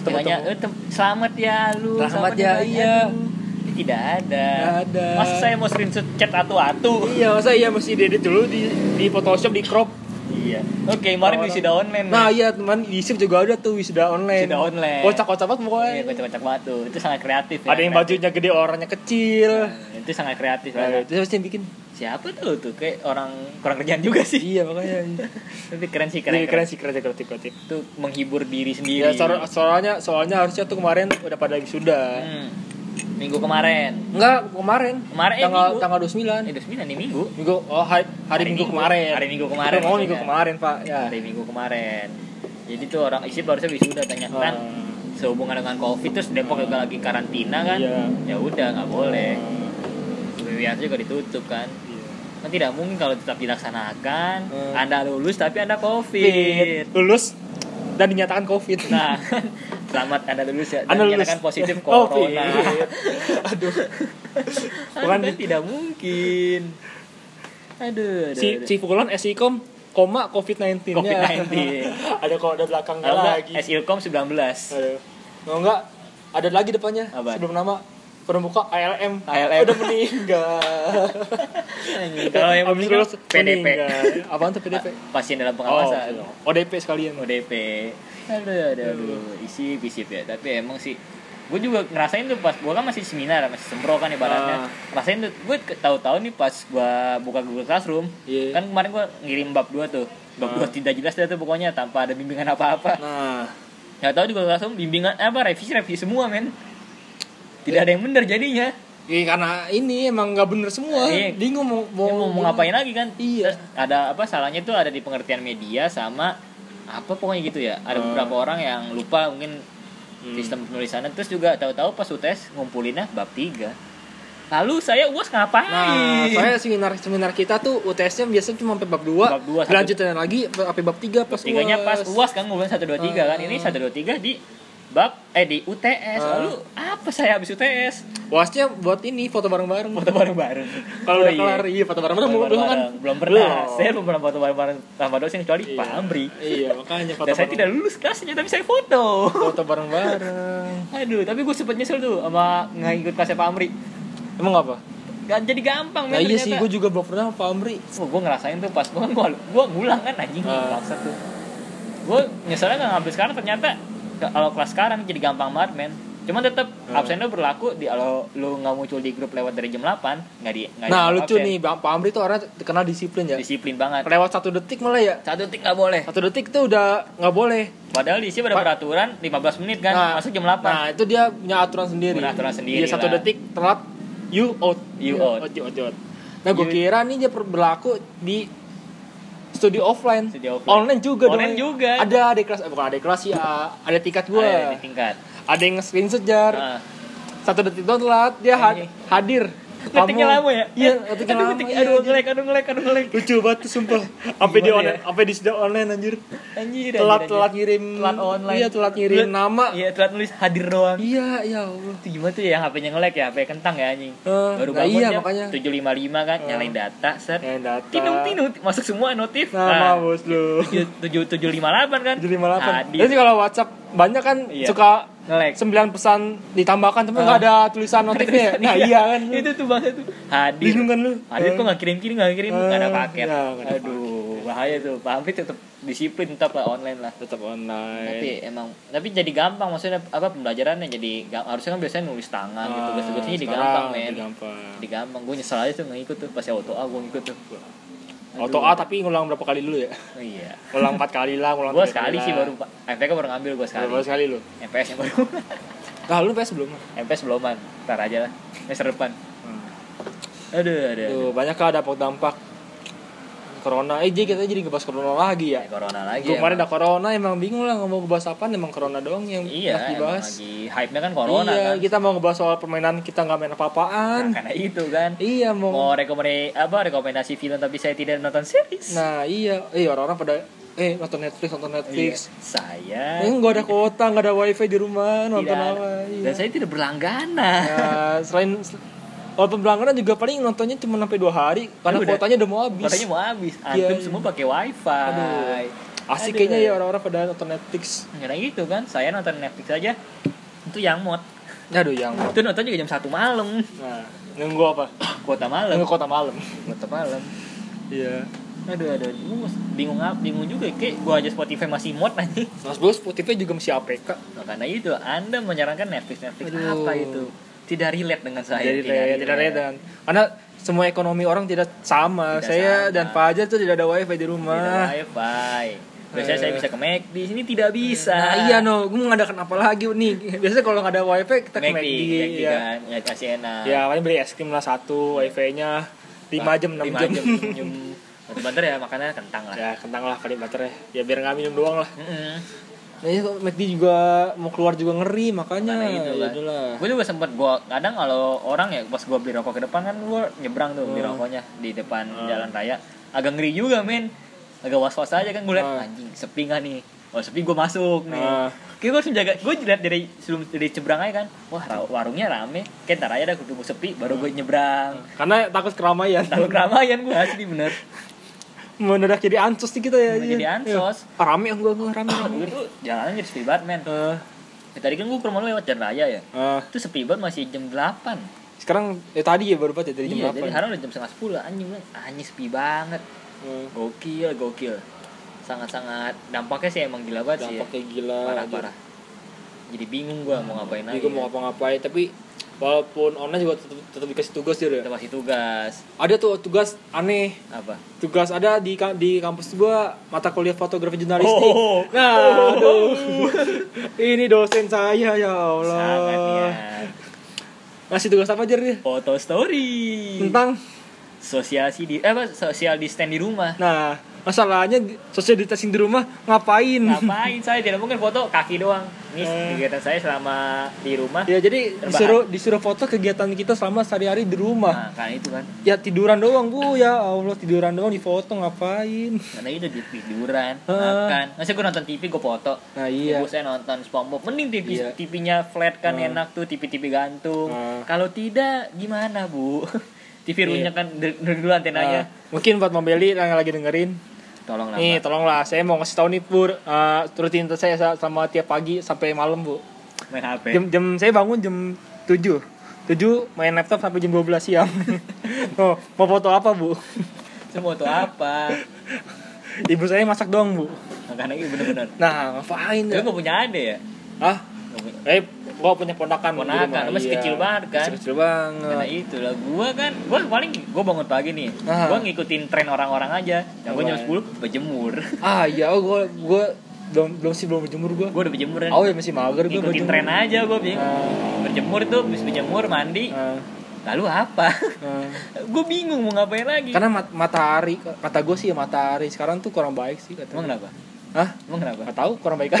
Tanya, eh, tem- selamat ya lu. Selamat, selamat ya iya. Lu. Tidak ada. Tidak ada. Masa saya mau screenshot chat atu-atu. Iya, masa iya mesti edit dulu di di Photoshop di crop. Iya. Oke, okay, kemarin wisuda online. Nah, ya. iya teman, di S I M juga ada tuh wisuda online. Wisuda online. Kocak-kocak banget pokoknya. Iya, kocak-kocak banget tuh. Itu sangat kreatif ya. Ada yang kreatif. Bajunya gede, orangnya kecil. Nah, itu sangat kreatif banget. Nah, itu pasti yang bikin. Siapa tuh tuh kayak orang kurang kerjaan juga sih. Iya makanya. Tapi keren sih keren. Iya keren sih keren kreatif kreatif. Itu menghibur diri sendiri. Ya, soal, soalnya soalnya harusnya tuh kemarin udah pada wisuda. Hmm. Minggu kemarin. Enggak, kemarin. Kemarin tanggal eh, tanggal dua puluh sembilan. Eh dua puluh sembilan nih minggu. Minggu oh hari, hari minggu, minggu kemarin. Hari Minggu kemarin. Oh, minggu kemarin, Pak. Ya, hari Minggu kemarin. Jadi tuh orang isip harusnya wisuda tanya kan. Uh, sehubungan dengan Covid terus Depok uh, juga lagi karantina kan. Iya. Ya udah enggak boleh. B B M juga ditutup kan. Kan tidak mungkin kalau tetap dilaksanakan hmm. Anda lulus tapi Anda Covid. Lulus dan dinyatakan Covid. Nah, selamat Anda lulus ya. Dan dinyatakan positif Corona. Aduh. Bukan tidak mungkin. Aduh, aduh. Si Fulan si S I Kom koma covid sembilan belas-nya. covid sembilan belas. Ada kalau ada belakangnya lagi. S I Kom sembilan belas. Aduh. Oh, enggak. Ada lagi depannya. Abad. Sebelum nama permuka A L M. A L M udah meninggal. Kalau yang meninggal P D P. Apaan tuh P D P? Pasien dalam pengawasan. Oh, O D P sekalian. O D P. Aduh, aduh, aduh. Isi bisip ya. Tapi emang sih gue juga ngerasain tuh pas gue kan masih seminar, masih sempro kan ibaratnya. Ngerasain tuh gue tahu-tahu nih pas gue buka Google Classroom. Yeah. Kan kemarin gue ngirim bab dua tuh. Bab dua tidak jelas dia tuh pokoknya tanpa ada bimbingan apa-apa. Nah, enggak tahu juga langsung bimbingan apa revisi-revisi semua, men. Tidak ada yang benar jadinya. Iya karena ini emang nggak benar semua. Iya. Bingung mau mau, ya, mau, mau ngapain lagi kan? Iya. Terus ada apa salahnya itu ada di pengertian media sama apa pokoknya gitu ya. Ada beberapa uh. orang yang lupa mungkin hmm. sistem penulisannya. Terus juga tahu-tahu pas U T S ngumpulinnya bab tiga. Lalu saya U A S ngapain? Nah, saya seminar-seminar kita tuh U T S-nya biasanya cuma sampai bab dua. Lanjutannya lagi sampai bab tiga pas U A S. Tiganya pas U A S kan ngomongin satu dua tiga kan. Ini satu dua tiga di bab eh di U T S uh. lalu apa saya habis U T S wasnya buat ini foto bareng-bareng foto bareng-bareng kalau udah kelar iya foto bareng-bareng belum kan belum pernah saya belum pernah foto bareng-bareng sama dosen kecuali Pak Amri iya makanya foto bareng saya tidak lulus kelasnya tapi saya foto foto bareng-bareng aduh tapi gue sempet nyesel tuh sama nggak ikut kelasnya Pak Amri emang apa gak jadi gampang nah, iya sih gue juga belum pernah sama Pak Amri oh, gue ngerasain tuh pas gue gue gue ngulang kan anjing uh. maksud tuh gue nyeselnya nggak ngambil sekarang ternyata kalau kelas sekarang jadi gampang banget men Cuman tetap hmm. absennya berlaku di kalau lu enggak muncul di grup lewat dari jam delapan, enggak di enggak. Nah, lucu absen. Nih, Bang Pak Amri tuh orang terkenal disiplin ya. Disiplin banget. Lewat satu detik malah ya. satu detik enggak boleh. satu detik tuh udah enggak boleh. Padahal diisi pada peraturan lima belas menit kan, nah, masuk jam delapan. Nah, itu dia punya aturan sendiri. Punya aturan sendiri. Dia satu detik telat you out, you out. out, out, out. Nah, gue kira nih dia berlaku di studio offline. Studio offline. Online juga dong. Online juga. Ada ada kelas, bukan ada kelas ya, ada tingkat gue. Ada tingkat. Ada yang screen sejar nah. Satu detik doang telat dia ha- hadir. Ngetiknya lama ya? Iya, ngetiknya lama. Ngetik, aduh ngelek, aduh ngelek, aduh ngelek. Lucu banget tuh sumpah. Apa di online, apa di sudah online anjir. Anjir. Telat anjir, telat ngirim telat online. Iya, telat ngirim telat, nama. Iya, telat nulis hadir doang. Iya, ya Allah. Itu gimana tuh ya H P-nya ngelek ya, H P kentang ya anjing. Uh, Baru nah bangun iya, makanya tujuh lima lima kan, uh, nyalain data, set. Nyalain data. Tinut-tinut masuk semua notif. Nah, bos lu. tujuh tujuh lima delapan kan? tujuh lima delapan. Jadi kalau WhatsApp banyak kan suka ngelek. sembilan pesan ditambahkan tapi enggak uh. ada tulisan notifnya. Nah, iya kan. Itu tuh bahasa tuh. Hadir. Bingung kan lu? Hadir kok enggak kirim-kirim, enggak kirim, enggak uh, ada paket. Ya, ada aduh, paket. Bahaya tuh. Pak Amri tetap disiplin, tetap lah online lah, tetap online. Tapi emang tapi jadi gampang maksudnya apa pembelajarannya jadi harusnya kan biasanya nulis tangan ah, gitu. Tugas-tugasnya jadi gampang, men. Jadi gampang. Gue nyesel aja tuh enggak ikut tuh pas auto A gue ikut tuh. Auto A tapi ngulang berapa kali dulu ya? Oh, iya. Ngulang empat kali lah, ngulang tiga kali. Gua sekali sih baru M P K baru ngambil gua sekali. Baru sekali lu. M P S yang baru. Nah, lu M P S belum? M P S beluman. Entar aja lah. Semester depan. Hmm. Aduh, aduh. Tuh, banyak kan ada dampak corona. Eh, kita jadi ngebahas corona lagi ya. ya corona lagi. Gua kemarin ada corona emang bingung lah mau ngebahas apa, emang corona doang yang iya, dibahas. Lagi hype-nya kan corona iya, kan. Iya, kita mau ngebahas soal permainan kita enggak main apa-apaan. Nah, karena itu kan. Iya, mau mau rekomendasi apa rekomendasi film tapi saya tidak nonton series. Nah, iya. Eh, orang-orang pada eh nonton Netflix, nonton Netflix. Iya. Saya enggak eh, ada kuota, enggak ada wifi di rumah, nonton apa. Iya. Dan saya tidak berlangganan. Nah, selain walaupun berlangganan juga paling nontonnya cuma sampai dua hari karena aduh, kuotanya udah mau habis. Kuotanya mau habis. Antum ya, semua pakai wifi. Aduh. Asik kayaknya ya orang-orang pada nonton Netflix. Karena gitu kan, saya nonton Netflix aja itu yang mod. Aduh, yang mod. Itu nonton juga jam satu malam. Nah, nunggu apa? Kuota malam. Nunggu kuota malam. Kuota malam. Iya. Aduh, aduh. Mus, bingung apa? Bingung juga kayak gua aja Spotify masih mod nanti. Mas bos, Spotify juga masih A P K. Nah, karena itu Anda menyarankan Netflix Netflix aduh, apa itu? Tidak relate dengan saya. Tidak relate, tidak relate dan karena semua ekonomi orang tidak sama. Tidak saya sama. Dan Pak Aja tuh tidak ada wifi di rumah. Tidak ada wifi. Biasanya uh. saya bisa ke McD, di sini tidak bisa. Nah, iya no, gue mengadakan apa lagi nih? Biasanya kalau nggak ada wifi kita ke McD. Ya, ya kasih enak. Ya, paling beli es krim lah satu, wifi-nya lima jam enam jam. Banter ya makannya kentang lah. Ya kentang lah kali banter ya. Ya biar nggak minum doang lah. Mm-hmm. Nah, itu McD juga mau keluar juga ngeri makanya. Itu kan. Gue juga sempet gue kadang kalau orang ya pas gue beli rokok ke depan kan gue nyebrang tuh hmm. beli rokoknya di depan hmm. jalan raya. Agak ngeri juga men. Agak was-was aja kan gue liat hmm. anjing sepi nggak nih. Oh sepi gue masuk nih. Hmm. Kayak gue harus menjaga. Gue liat dari sebelum dari nyebrang aja kan. Wah warungnya rame. Kayak ntar aja dah ketemu sepi baru hmm. gue nyebrang. Karena takut keramaian. Takut keramaian gue asli bener. Mendadak jadi ansos nih kita ya. Jadi ansos. Ya. Rame gua gua rame. Itu jalannya jadi sepi banget, men. Heeh. Uh. Tadi kan gua ke rumah lu lewat jalan raya ya. Uh. Itu sepi banget masih jam delapan. Sekarang ya tadi ya baru banget ya, dari iya, jam delapan. Iya, sekarang udah jam setengah sepuluh anjing. Anjing sepi banget. Uh. Gokil, gokil. Sangat-sangat dampaknya sih emang gila banget dampaknya sih. Dampaknya gila. Parah-parah. Jadi bingung gua mau ngapain lagi. Gua mau ngapa-ngapain tapi walaupun online juga tetap, tetap dikasih tugas dia ya. Masih tugas. Ada tuh tugas aneh. Apa? Tugas ada di di kampus gua mata kuliah fotografi jurnalistik. Oh, oh, oh. Nah, oh, aduh. Oh. Ini dosen saya ya Allah. Sangat niat. Ngasih tugas apa aja dia? Foto story. Tentang sosialisasi di eh apa social distance di rumah. Nah, masalahnya social distancing di rumah ngapain? Ngapain saya tidak mungkin foto kaki doang. Ini eh. kegiatan saya selama di rumah. Ya jadi terbahan. disuruh disuruh foto kegiatan kita selama sehari-hari di rumah. Nah, kan itu kan. Ya tiduran doang gua ya Allah tiduran doang difoto ngapain? Karena itu tiduran, uh. makan. Masa gua nonton T V gua foto. Nah iya. Gua saya nonton SpongeBob. Mending T V iya. T V-nya flat kan uh. enak tuh T V-T V gantung. Uh. Kalau tidak gimana, Bu? T V runyek kan dari dulu antenanya. Uh. Mungkin buat membeli yang lagi dengerin. Tolong nih, tolonglah. Saya mau ngasih tahu nih Pur, uh, rutin saya sama tiap pagi sampai malam, Bu. Main H P. Jam, jam saya bangun jam tujuh. tujuh main laptop sampai jam dua belas siang. Oh, mau foto apa, Bu? Saya mau foto apa? Ibu saya masak doang, Bu. Makanya bener-bener. Nah, ngapain? Dia enggak punya adik ya? Hah? Eh, Gua punya ponakan ponakan masih iya. kecil banget kan, masih kecil banget. Karena itulah gua kan, gua paling gua bangun pagi nih, ah. gua ngikutin tren orang-orang aja. Yang gua jam sepuluh berjemur. Ah iya, oh, gua gua belum belum sih belum berjemur gua. Gua udah berjemur. Oh ya masih mager gua. Ngikutin tren aja gua, Bing. Ah. Berjemur tuh, habis berjemur mandi. Ah. Lalu apa? Hmm. Gue bingung mau ngapain lagi. Karena mat- matahari, kata gue sih ya matahari sekarang tuh kurang baik sih katanya. Emang kenapa? Hah? Emang kenapa? Gak tau, kurang baik kan?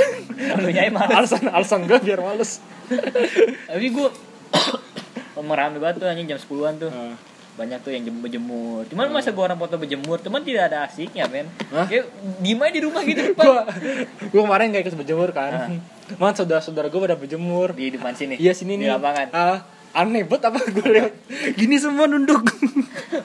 Lalunya ya males. Alasan, alasan gue biar males. Tapi gue merame banget tuh anjing jam sepuluhan tuh. Hmm. Banyak tuh yang jem- berjemur. Cuman masa gue orang foto berjemur, cuman tidak ada asiknya men. Hah? Ya dimana di rumah gitu. Gue gue kemarin gak ikut berjemur kan. Hmm. Man saudara-saudara gue pada berjemur. Di depan sini? Iya sini di nih. Di lapangan? Ah. Aneh buat apa gue lihat gini semua nunduk.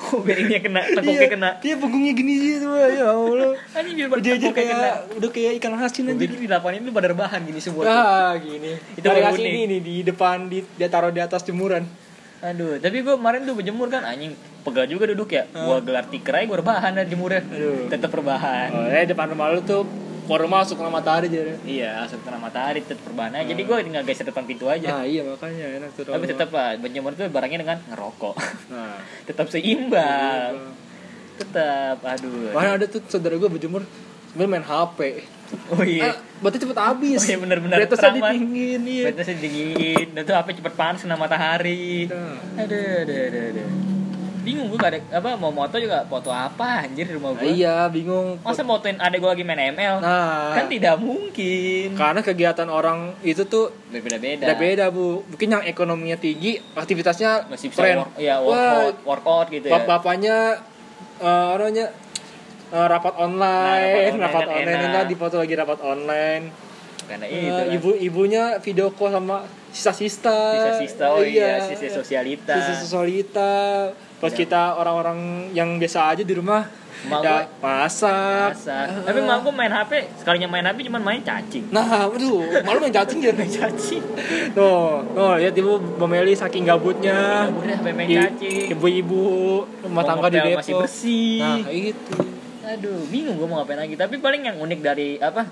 Kupingnya kena, tengkuknya kena. Iya, punggungnya gini sih semua. Ya Allah. Anjing biar berjejak kayak udah kayak ikan hasin aja. Di lapangan itu pada rebahan gini semua. Ah, gini. Itu reuni ini nih di depan di dia taruh di atas jemuran. Aduh, tapi gue kemarin tuh berjemur kan anjing pegal juga duduk ya. Gua gelar tikrai gua rebahan dan jemurnya. Aduh. Tetap rebahan. Oh, ya depan rumah lu tuh keluar rumah masuk kena matahari aja. Iya, masuk kena matahari tetap perbahannya. Hmm. Jadi gue tinggal geser depan pintu aja. Nah, iya makanya enak tuh. Tapi tetap lah berjemur itu barangnya dengan ngerokok. Nah, tetap seimbang. Iya, tetap aduh. Mana ada tuh saudara gue berjemur sambil main H P. Oh iya. Ah, berarti cepet habis. Oh iya benar-benar. Batasnya ditinggiin. Iya. Batasnya ditinggiin. Dan tuh H P cepet panas kena matahari. Nah. Aduh, aduh, aduh, aduh. Bingung gue kadek apa mau foto juga foto apa anjir di rumah gue. Iya bingung. Masa fotoin adek gue lagi main M L? Nah, kan tidak mungkin. Karena kegiatan orang itu tuh berbeda-beda. Berbeda bu. Mungkin yang ekonominya tinggi aktivitasnya masih bisa work, ya, workout, workout gitu ya. Bapaknya uh, orangnya uh, rapat online, nah, rapat online, rapat online kan dipoto lagi rapat online. Karena itu uh, kan. Ibu-ibunya video call sama sista-sista. Sista-sista, oh iya, iya. Sisa sosialita. Sisa sosialita. Pas ya. Kita orang-orang yang biasa aja di rumah ya, masak. masak. Ah. Tapi mak gue main H P, sekalinya main H P cuman main cacing. Nah, aduh, malu main cacing jadi main cacing. Tuh, tuh lihat ibu Bomeli saking gabutnya. Gabutnya sampai main cacing. Ibu-ibu rumah tangga di Depok masih bersih. Nah, itu. Aduh, bingung gue mau ngapain lagi. Tapi paling yang unik dari apa?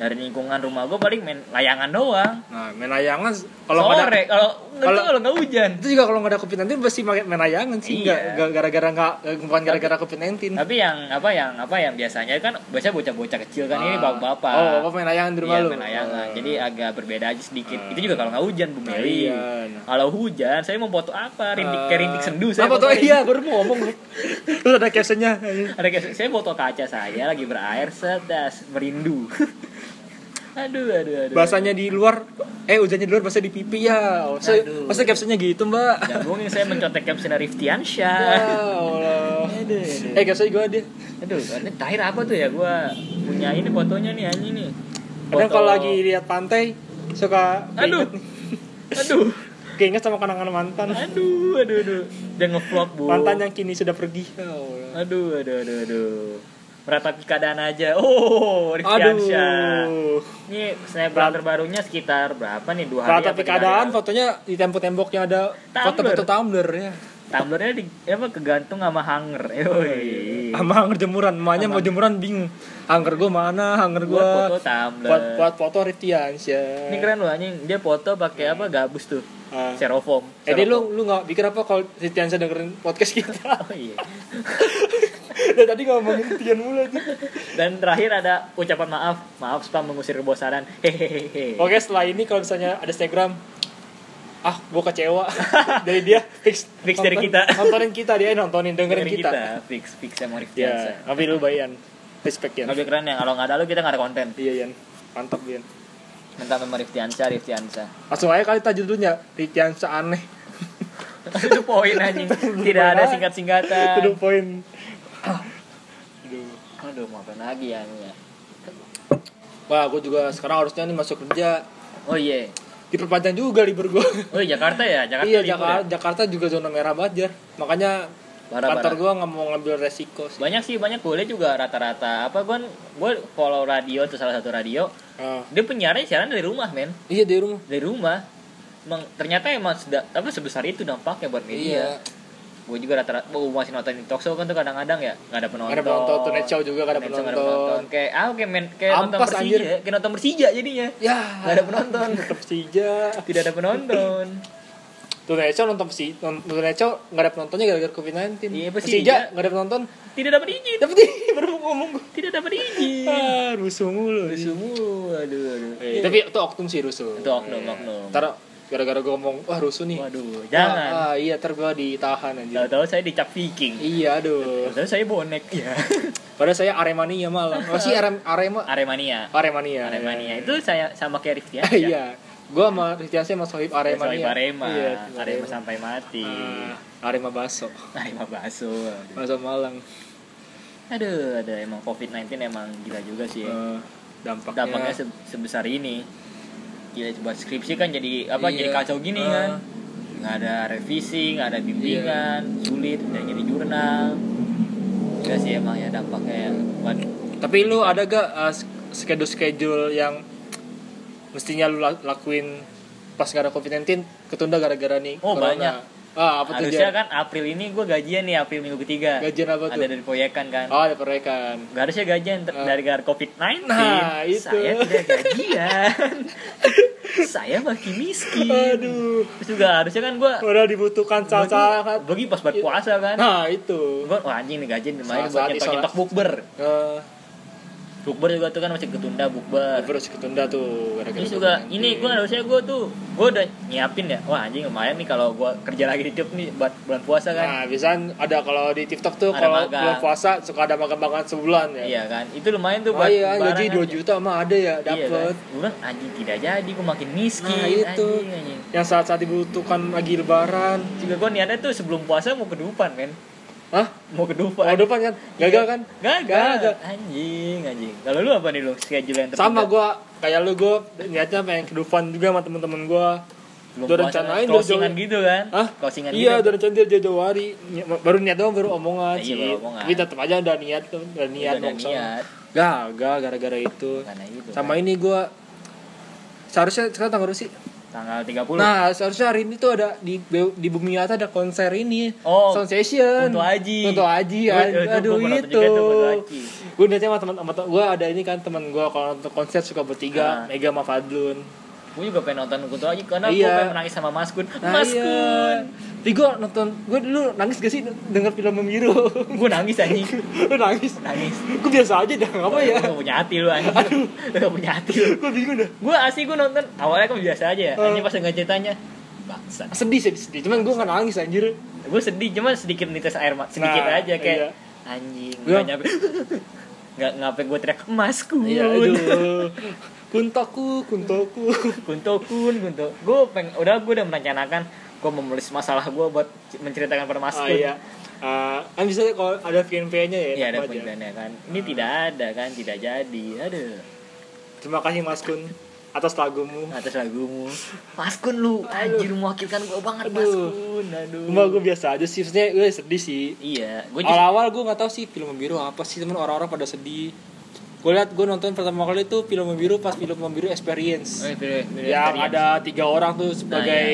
Dari lingkungan rumah gue paling main layangan doang. Nah, main layangan kalau nggak ada kalau kalau kalau nggak hujan. Itu juga kalau nggak ada covid sembilan belas pasti main layangan sih. Iya. Nggak gara-gara nggak bukan gara-gara covid sembilan belas. Tapi yang apa yang apa yang biasanya kan biasanya bocah-bocah kecil kan ah. ini bapak-bapak. Oh, bapak main layangan di rumah iya, lu. Main layangan. Oh. Jadi agak berbeda aja sedikit. Uh. Itu juga kalau nggak hujan Bu Meli. Iya, nah. Kalau hujan saya mau foto apa? Rintik uh. kayak rintik sendu saya. Foto iya, baru mau ngomong. Terus ada captionnya. Ada caption. Saya foto kaca saya lagi berair sedas merindu. Aduh, aduh, aduh. Bahasanya di luar, eh hujannya di luar bahasa di pipi ya. Saya, masa captionnya gitu mbak. Jambungin saya mencontek captionnya Riftian Syah. Wow. Aduh, aduh. Eh captionnya gue dia. Aduh, ini terakhir apa tuh ya gue punya ini fotonya nih anjing nih. Kadang foto... kalau lagi lihat pantai suka. Aduh, aduh. Keinget sama kenangan mantan. Aduh, aduh, aduh. Dia ngevlog bu. Mantan yang kini sudah pergi. Oh, aduh, aduh, aduh, aduh. Meratapi keadaan aja. Oh, Riftian Syah. Ini snapgram terbarunya sekitar berapa nih? Dua hari. Meratapi keadaan fotonya di tembok-temboknya ada foto-foto tumbler ya. Tumblernya di apa kegantung sama hanger. Yoi. Sama hanger jemuran. Emaknya mau jemuran bingung. Hanger gua mana? Hanger gua. Buat foto tumbler. Buat, buat foto Riftian Syah. Ini keren loh anjing. Dia foto pakai apa? Gabus tuh. Uh. Styrofoam. Eh, jadi lu lu enggak pikir apa kalau Riftian Syah dengerin podcast kita? Oh iya. Dan tadi ngomongin Tian mulu tuh. Dan terakhir ada ucapan maaf. Maaf spam mengusir kebosanan. Hehehe. Oke, setelah ini kalau misalnya ada Instagram, ah, gua kecewa dari dia. Fix fix nonton, dari kita. Nontonin kita dia nontonin dengerin kita. kita. Fix fix sama Riftian. Ya, tapi lu bayan. Respect ya. Lebih keren ya kalau enggak ada lu kita enggak ada konten. Iya, Yan. Mantap, Yan. Mantap sama Riftian Syah, Riftian Syah. Langsung aja kali tajudnya, Riftian Syah aneh. Itu poin anjing. Tidak ada singkat-singkatan. Itu poin. Aduh, aduh mau apa lagi ya ini ya. Wah, gue juga sekarang harusnya nih masuk kerja. Oh iya. Yeah. Diperpanjang juga libur gue. Oh Jakarta ya, Jakarta. Iya Jakarta, ya? Jakarta juga zona merah banget ya. Makanya kantor gue nggak mau ngambil resiko. Sih. Banyak sih banyak boleh juga rata-rata apa gue gue follow radio itu salah satu radio. Uh. Dia penyiarannya siaran dari rumah men. Iya dari rumah. Dari rumah. Emang ternyata emang sudah apa sebesar itu dampaknya buat media. Iya. Gue juga rata-rata, gue masih nonton talk show kan tuh kadang-kadang ya nggak ada penonton. Nggak ada penonton, tuh net show juga nggak ada penonton. penonton. Kayak ah kayak men, kayak Ampas, nonton Persija, anjir. kayak nonton Persija jadinya. Ya, nggak ada penonton. Persija, tidak ada penonton. Tuh net show nonton Persija, nonton net show nggak ada penontonnya gara-gara covid sembilan belas. Iya, Persija nggak ada penonton. Tidak dapat izin. Dapat izin, baru ngomong. Tidak dapat izin. Ah, rusuh mulu, rusuh mulu, aduh aduh. Eh, tapi itu oknum sih rusuh. Itu oknum, yeah. oknum. Taruh. Gara-gara gue ngomong, wah rusuh nih. Waduh, jangan. Ah, ah, iya, ntar gue ditahan aja. Tahu-tahu saya dicap Viking. Iya, aduh. Tahu-tahu saya bonek. Iya. Padahal saya Aremania malah. Masih Arem Arema. Aremania. Aremania. Aremania. Ya. Itu saya sama kayak Riftian. Iya. Gue sama Riftian saya sama Sohib Aremania. Sohib Arema. Iya, Arema sampai mati. Ah, Arema baso. Arema baso. Baso Malang. Aduh, ada emang covid sembilan belas emang gila juga sih. Uh, dampaknya. Dampaknya sebesar ini. Gila, coba skripsi kan jadi apa iya. jadi kacau gini uh. kan nggak ada revisi, nggak ada bimbingan, yeah. sulit dan jadi jurnal gak sih emang ya dampaknya. Tapi lu ada gak uh, schedule-schedule yang mestinya lu lakuin pas gak ada covid sembilan belas ketunda gara-gara nih oh corona. Banyak ah, apa harusnya kan April ini gue gajian nih, April minggu ketiga gajian apa tuh? Ada dari proyekan kan oh ada proyekan gak harusnya gajian ter- uh. dari gara covid sembilan belas nah, itu. Saya tidak gajian saya makin miskin aduh terus juga harusnya kan gue udah dibutuhkan sangat bagi pas buat puasa kan nah itu gue oh, anjing nih gajian lumayan buat nyetok-nyetok bukber uh. bukber juga tuh kan masih ketunda bukber bukber masih ketunda tuh gara-gara terus juga nanti. Ini gue harusnya gue tuh gue udah nyiapin ya wah anjing lumayan nih kalau gue kerja lagi di YouTube nih buat bulan puasa kan nah biasanya ada kalau di TikTok tuh kalau bulan puasa suka ada makan-makan sebulan ya iya kan itu lumayan tuh buat ah, iya, barang iya dua juta mah ada ya dapet gue bilang anjing tidak jadi gue makin miskin nah itu anjing, anjing. Yang saat-saat dibutuhkan lagi lebaran juga gue niatnya tuh sebelum puasa mau kedupan men Hah? Mau ke depan. Mau ke depan kan? Gagal kan? Gagal. Gagal. Anjing, anjing. Kalau lu apa nih lu? Schedule yang tertentu. Sama gua, kayak lu gua niatnya pengen ke depan juga sama teman-teman gua. Udah rencanain closingan gitu kan? Hah? Closingan gitu. Iya, udah rencanain dia jauh hari. Baru niat doang, baru omongan sih. Tapi tetap aja udah niat tuh, udah niat langsung. Gagal gara-gara itu. Sama ini gua seharusnya sekarang tanggal berapa sih? Tanggal tiga puluh. Nah, seharusnya hari ini tuh ada di di Bumi Atas ada konser ini. Oh, Sound Session. Untuk Aji. Untuk Aji. Aduh, itu. Gue niatnya sama teman-teman gue ada ini kan teman gue kalau nonton konser suka bertiga, nah. Mega sama Fadlun. Gue juga pengen nonton Kunto Aji karena iya. Gue pengen nangis sama Mas Kun. Nah, Mas iya. Kun. Tapi gue nonton, gue dulu nangis gak sih denger film Membiru? Gue nangis anjing. Lu nangis? Nangis. Gue biasa aja dah, apa ya? Gue gak punya hati lu anjing. Aduh. Gue gak punya hati lu. Gue bingung dah. Gue asli gue nonton, awalnya gue biasa aja ya. Uh. Ini pas denger ceritanya, bangsa. Sedih, sedih, sedih. Cuman gue gak nangis anjir. Gue sedih, cuman sedikit nites air mata. Sedikit nah, aja kayak, iya. Anjing. Gak nyampe. Gak ngapain gue teriak, Mas Kun. Iya, aduh. Kuntoku, kuntoku. Kuntokun, kuntok. Gue pengen, udah gue udah merencanakan. Gue menulis masalah gue buat menceritakan pada Mas Kun. Oh, iya. Uh, kan bisa kalau ada V N P-nya ya. Iya ada V N P-nya kan. Ini uh. tidak ada kan, tidak jadi. Aduh. Terima kasih Mas Kun atas lagumu. Atas lagumu. Mas Kun lu anjir mewakilkan gue banget Mas Kun. Aduh. Cuma gue biasa aja sih. Sebenarnya gue sedih sih. Iya. Gua just... Awal-awal gue nggak tahu sih film Membiru apa sih teman orang-orang pada sedih. Gue liat gue nonton pertama kali itu film Membiru pas film Membiru Experience. Oh, film, film yang experience. Ada tiga orang tuh sebagai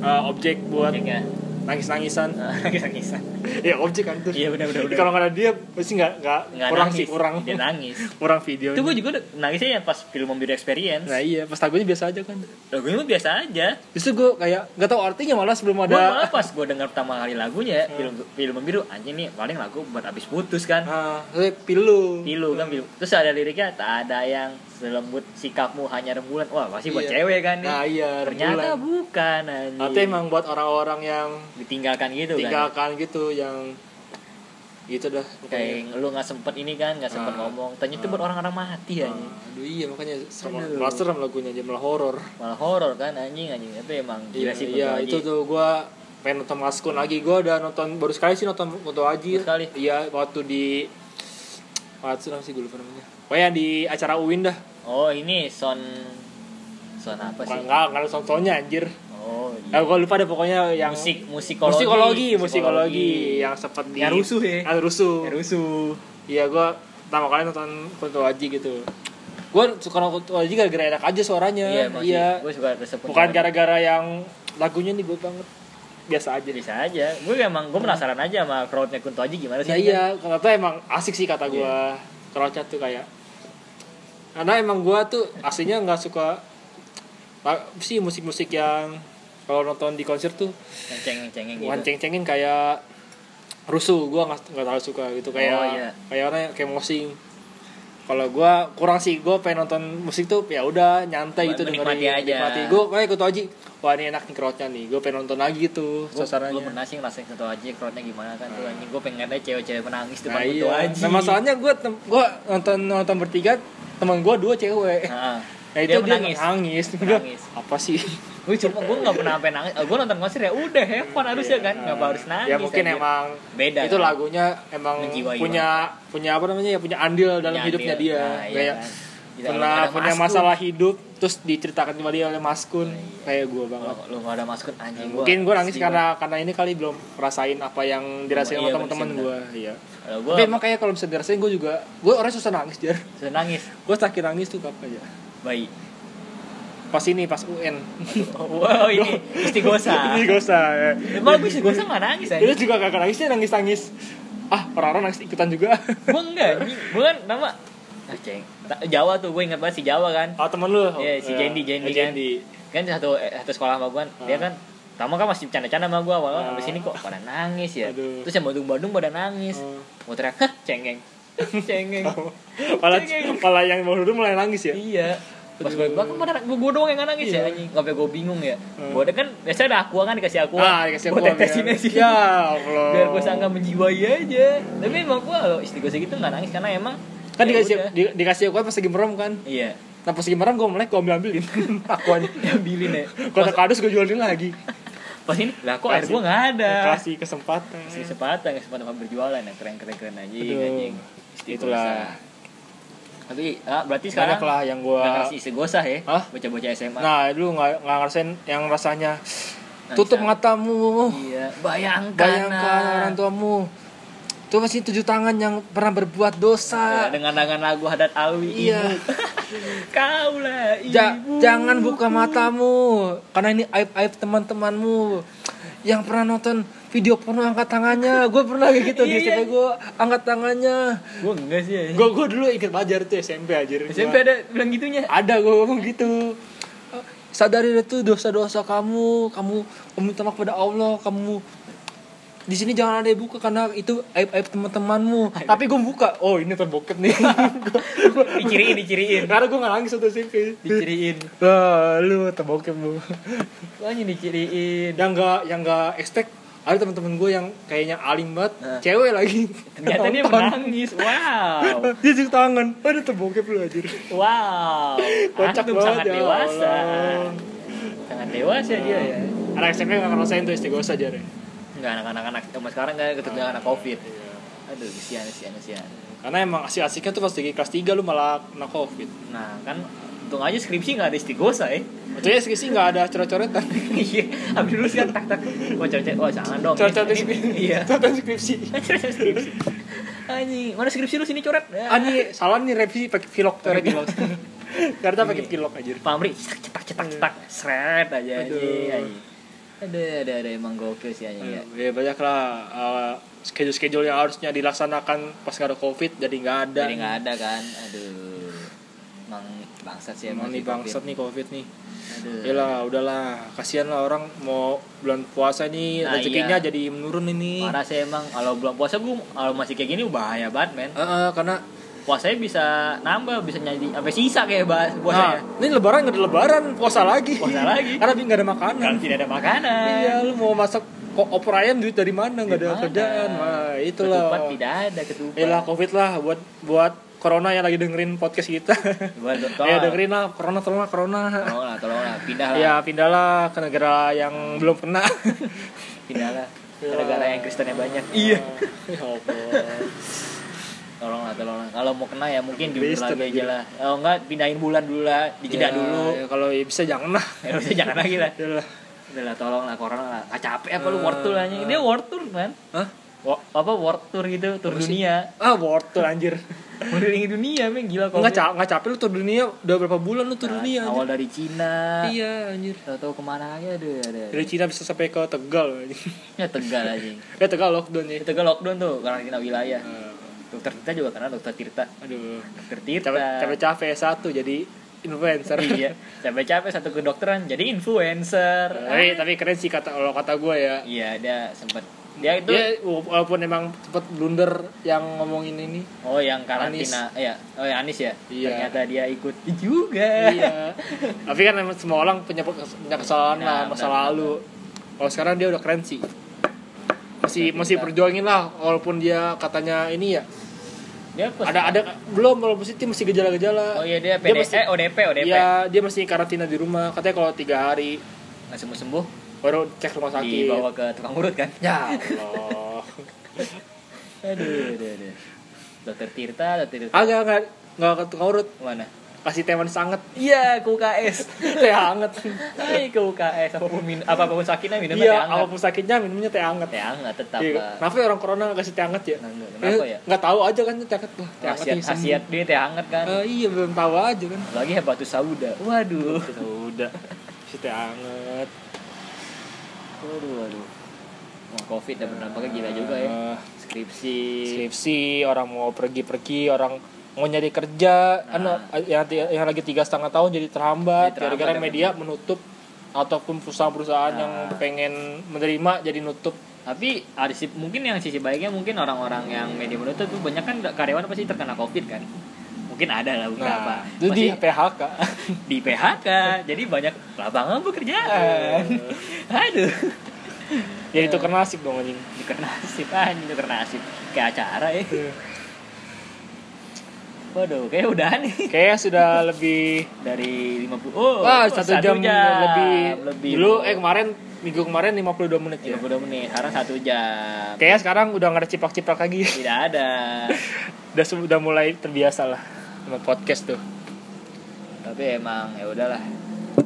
nah, ya. uh, objek buat objek, ya. nangis-nangisan. Nangis-nangisan. Ya objek kan tuh. Iya benar benar. Kalau enggak ada dia pasti enggak enggak kurang nangis. sih kurang. Dia nangis. Kurang video. Itu gue juga nangisnya yang pas film Membiru Experience. Nah iya, pas lagunya biasa aja kan. Lagunya mah biasa aja. Justru gue kayak enggak tahu artinya malah sebelum ada. Gue malah pas gue dengar pertama kali lagunya hmm. film film Membiru anjing nih paling lagu buat abis putus kan. Ah, pilu. Pilu kan pilu. Terus ada liriknya tak ada yang selembut sikapmu hanya rembulan. Wah, pasti buat iya. cewek kan nih. Nah iya, ternyata rembulan. Bukan anjing. Tapi emang buat orang-orang yang ditinggalkan gitu ditinggalkan kan. Ditinggalkan gitu yang gitu dah kayak lu nggak sempet ini kan nggak sempet ah, ngomong ternyata ah, itu buat orang-orang mati ah, aja aduh iya makanya malah serem lagunya aja malah horor malah horor kan anjing anjing tapi emang gila sih iya, iya itu tuh gue pengen nonton Mas Kun lagi gue udah nonton baru sekali sih nonton Kunto Aji sekali iya waktu di waktu sih gue lupa namanya pokoknya di acara U I N dah oh ini son son apa sih nggak nggak ada son-sonnya anjir oh iya. Nah, gue lupa deh pokoknya yang musik musikologi musikologi, musikologi, musikologi yang seperti yang rusuh ya yang rusuh yang rusuh iya gue pertama kali nonton Kunto Aji gitu gue suka nonton Kunto Aji gara-gara enak aja suaranya iya, iya. Gue suka bukan gara-gara yang lagunya nih gue banget biasa aja. Biasa aja. Gue emang gue penasaran hmm. aja sama crowdnya Kunto Aji gimana sih. Nah, iya, kata emang asik sih kata gue. Yeah. Crowdnya tuh kayak, karena emang gue tuh aslinya nggak suka sih musik-musik yang kalau nonton di konser tuh ceng-cengin gitu. Ceng-cengin kayak rusuh, gue nggak nggak terlalu suka gitu kayak oh, yeah. kayak orang kayak mosing. Kalau gue kurang sih, gue pengen nonton musik tuh ya udah nyantai gitu dengerin, nikmati. Gue kayak Kunto Aji, wah ini enak nih crowdnya nih, gue pengen nonton lagi tuh suasananya. Gue pernah sih ngerasain Kunto Aji crowdnya gimana kan tuh, anjing gue pengen ada cewek-cewek menangis depan Kunto Aji. Nah masalahnya gue tem- gue nonton nonton bertiga, teman gue dua cewek. Nah, nah itu dia menangis, dia nangis. Nangis. Apa sih? Gue cuma gue nggak pernah sampai nangis. Gue nonton konser ya udah have fun harusnya kan, nggak harus nangis. Ya mungkin aja. Emang beda. Itu kan? Lagunya emang menjiwai punya banget. Punya apa namanya ya punya andil dalam punya hidupnya andil. Dia. Nah, kayak iya kan? Pernah punya masalah hidup terus diceritakan kembali oleh Mas Kun. Nah, iya. Kayak gue banget. Lo nggak ada Mas Kun anjing. Nah, mungkin gue nangis karena gua. karena ini kali belum rasain apa yang dirasain oh, iya, teman-teman gue. Iya. Gua, tapi emang kayak kalau bisa dirasain gue juga gue orang susah nangis jar. Susah nangis. Gue terakhir nangis tuh kapan ya? Baik. Pas ini, pas U N. Wow, ini istighosah. Istighosah, ya. Emang gue istighosah gak nangis aja. Itu juga kakak nangisnya nangis-nangis. Ah, orang-orang nangis ikutan juga. Gue enggak, gue kan nama ah, ceng. Jawa tuh, gue ingat banget si Jawa kan. Oh, temen lu. Iya, yeah, si Jendi, Jendi kan. Kan satu, satu sekolah sama gue kan. Dia kan, pertama kan masih bercanda-canda sama gue. Awal-awal habis ini kok pada nangis ya. Aduh. Terus yang Bandung-Bandung pada nangis. Gue teriak, hah, cengeng. Cengeng. Malah yang mau duduk mulai nangis ya? Iya. Pas gue bilang, gue doang yang gak nangis iya. ya anjing. Sampai gue bingung ya hmm. Gue kan, biasanya ada aqua kan dikasih aqua ah, gue tetesin aja sih ya, biar gue sangka menjiwai aja. Tapi emang gue kalau istri gue segitu gak nangis. Karena emang kan ya dikasih di, dikasih aqua pas lagi merem kan. Iya. Nah pas lagi merem gue melek, gue ambil-ambilin aquanya. Ambilin ya. Kalau ada kardus gue jualin lagi. Pas ini, lah kok air gue gak ada. Kasih kesempatan. Kasih kesempatan, kesempatan apa berjualan ya. Keren-keren-keren anjing. Itulah. Tapi ah, berarti sekarang lah yang gua ngerasa istighosah ya. Hah? Bocah-bocah S M A. Nah, dulu enggak enggak ngerasain yang rasanya nah, tutup bisa. Matamu. Iya, bayangkan. Bayangkan orang tuamu. Itu masih tujuh tangan yang pernah berbuat dosa. Ya, dengan dengan lagu Haddad Alwi. Iya. Kaulah ibu. Ja, jangan buka matamu karena ini aib-aib teman-temanmu yang pernah nonton video porno angkat tangannya. Gue pernah kayak gitu di S M P gue angkat tangannya. Gue enggak sih ya. Gue gue dulu ikut belajar tuh S M P aja. S M P ada bilang gitunya. Ada gue ngomong gitu. Sadari itu dosa-dosa kamu, kamu meminta maaf kepada Allah, kamu di sini jangan ada yang buka karena itu aib-aib teman-temanmu. Aib. Tapi gue buka. Oh, ini terbokep nih. diciriin, diciriin. Karena gue enggak nangis waktu S M P. Diciriin. Wah, lu terbokep lu. Soalnya diciriin. Yang enggak yang enggak expect ada teman-teman gue yang kayaknya alim banget, nah. Cewek lagi. Ternyata dia menangis. Wow. Dia cuci tangan. Ada terbokep lu anjir. Wow. Kocak banget. Sangat ya. Dewasa. Sangat dewasa nah. Dia ya. Anak S M P enggak ngerasain tuh istighosah aja deh. Enggak anak-anak-anak sama sekarang enggak ketemu anak Covid. Aduh, kesian kesian kesian. Karena emang asik-asiknya tuh pas di kelas tiga lu malah kena Covid. Nah, kan untung aja skripsi nggak ada istighosah ya. Betulnya skripsi nggak ada coret-coretan. Iya, abis dulu sih tak tak. Wah coret, wah jangan dong. Coret-coret skripsi. Iya. Coret skripsi. Coret skripsi. Ani, mana skripsi lu sini coret? Ani, salah nih revisi pakai pilok coret pilok. Karena pakai pilok aja. Pamri, cetak-cetak-cetak, seret aja. Aduh, ada ada ada emang gokil sih aja. Ya banyaklah uh, schedule-schedule yang harusnya dilaksanakan pas nggak ada Covid jadi nggak ada. Jadi nggak ada kan, aduh. Bangsat sih emang nih bangsat nih Covid nih. Aduh. Yalah, udahlah. Kasihan lah orang mau bulan puasa nih nah, rezekinya iya. Jadi menurun ini. Parah sih emang. Kalau bulan puasa gua kalau masih kayak gini bahaya banget, men. Heeh, uh, karena puasanya bisa nambah, bisa nyadi sampai sisa kayak bahas puasanya. Nah, ini lebaran enggak ada lebaran, puasa lagi. Puasa lagi. Karena enggak ada makanan. Karena tidak ada makanan. Iya, lu mau masak kok opor ayam duit dari mana? Enggak ada kerjaan. Nah, itulah. Ketupat tidak ada ketupat. Yalah, Covid lah buat buat Corona yang lagi dengerin podcast kita. Ya dengerin lah, Corona tolonglah Corona. Tolonglah, tolonglah, pindahlah. Ya pindahlah ke negara yang belum kena. Pindahlah ke negara yang Kristennya banyak. Iya. Ya Allah. Tolonglah, tolonglah. Kalau mau kena ya mungkin diundur lagi aja lah. Kalau enggak pindahin bulan dulu lah, dijeda dulu. Ya, kalau ya bisa jangan lah. Ya bisa jangan lagi lah. Udahlah. Udahlah tolonglah Corona lah. Ah capek apa lu world tour anjing. Dia world tour, man. Hah? Apa world tour gitu, tour dunia. Ah, world tour anjir. Modeling dunia, men, gila kok. Enggak capek, enggak capek lu tur dunia, udah berapa bulan lu tur nah, dunia. Awal anjir. Dari Cina. Iya, anjir. Tahu-tahu kemana aja deh, ada. Dari Cina bisa sampai ke Tegal anjir. Ya Tegal anjing. Ya Tegal lockdown ya. Tegal lockdown tuh karantina wilayah. Uh. Dokter Tirta juga karena Dokter Tirta. Aduh, Dokter Tirta. Capek-capek S satu jadi influencer. Iya, capek-capek satu kedokteran jadi influencer. Tapi, tapi keren sih kata kalau kata gue ya. Iya, dia sempat dia itu dia, walaupun emang sempat blunder yang ngomongin ini. Oh, yang karantina. Anis. Ya, oh ya Anis ya. Iya. Ternyata dia ikut juga. Iya. Tapi kan semua orang punya kesalahan nah, masa benar, lalu. Kalau sekarang dia udah keren sih. Masih masih perjuangin lah walaupun dia katanya ini ya. Dia ada ada belum kalau positif masih gejala-gejala. Oh iya dia P D P, dia masih, eh, O D P. Iya, dia masih karantina di rumah. Katanya kalau tiga hari enggak sembuh-sembuh baru cek rumah sakit. Dibawa ke tukang urut kan? Ya Allah. aduh, aduh, aduh. Dokter Tirta, Dokter Tirta. Agak enggak enggak ke tukang urut. Mana? Kasih teh manis anget. Iya, ke U K S. Teh anget. Hai, ke U K S. Apapun min- apapun sakitnya minumnya teh anget. Iya, apapun sakitnya minumnya teh anget. Teh anget tetap. Iya. Kenapa orang corona enggak kasih teh anget ya? Nah, kenapa ya? Enggak tahu aja kan teh anget. Teh anget khasiat dia teh anget kan. Uh, iya, belum tahu aja kan. Lagi habatus sauda. Waduh, sauda. Si teh anget. Waduh, waduh. Wah, Covid dan dampaknya gila juga ya. Skripsi. Skripsi, orang mau pergi-pergi, orang mau nyari kerja, nah. anu yang, yang lagi tiga setengah tahun jadi terhambat, jadi terhambat gara-gara ya, media betul. menutup ataupun perusahaan-perusahaan nah. yang pengen menerima jadi nutup. Tapi ada sih mungkin yang sisi baiknya mungkin orang-orang yang media menutup tuh banyak kan karyawan pasti terkena Covid kan. Mungkin ada lah beberapa. Nah, itu di P H K. Di P H K. Jadi banyak lapangan pekerjaan. Aduh. Jadi ya, tuker nasib dong anjing. Tuker nasib anjing, tuker nasib. Kayak acara ya. Waduh, kayak udah nih. Kayak sudah lebih dari lima puluh. Oh, wah, satu jam, jam lebih. lebih. Dulu eh kemarin minggu kemarin lima puluh dua menit ya. lima puluh dua menit, sekarang satu jam. Kayak sekarang udah enggak ada cipak-cipak lagi. Tidak ada. Udah sudah mulai terbiasa lah sama podcast tuh. Tapi emang ya udahlah.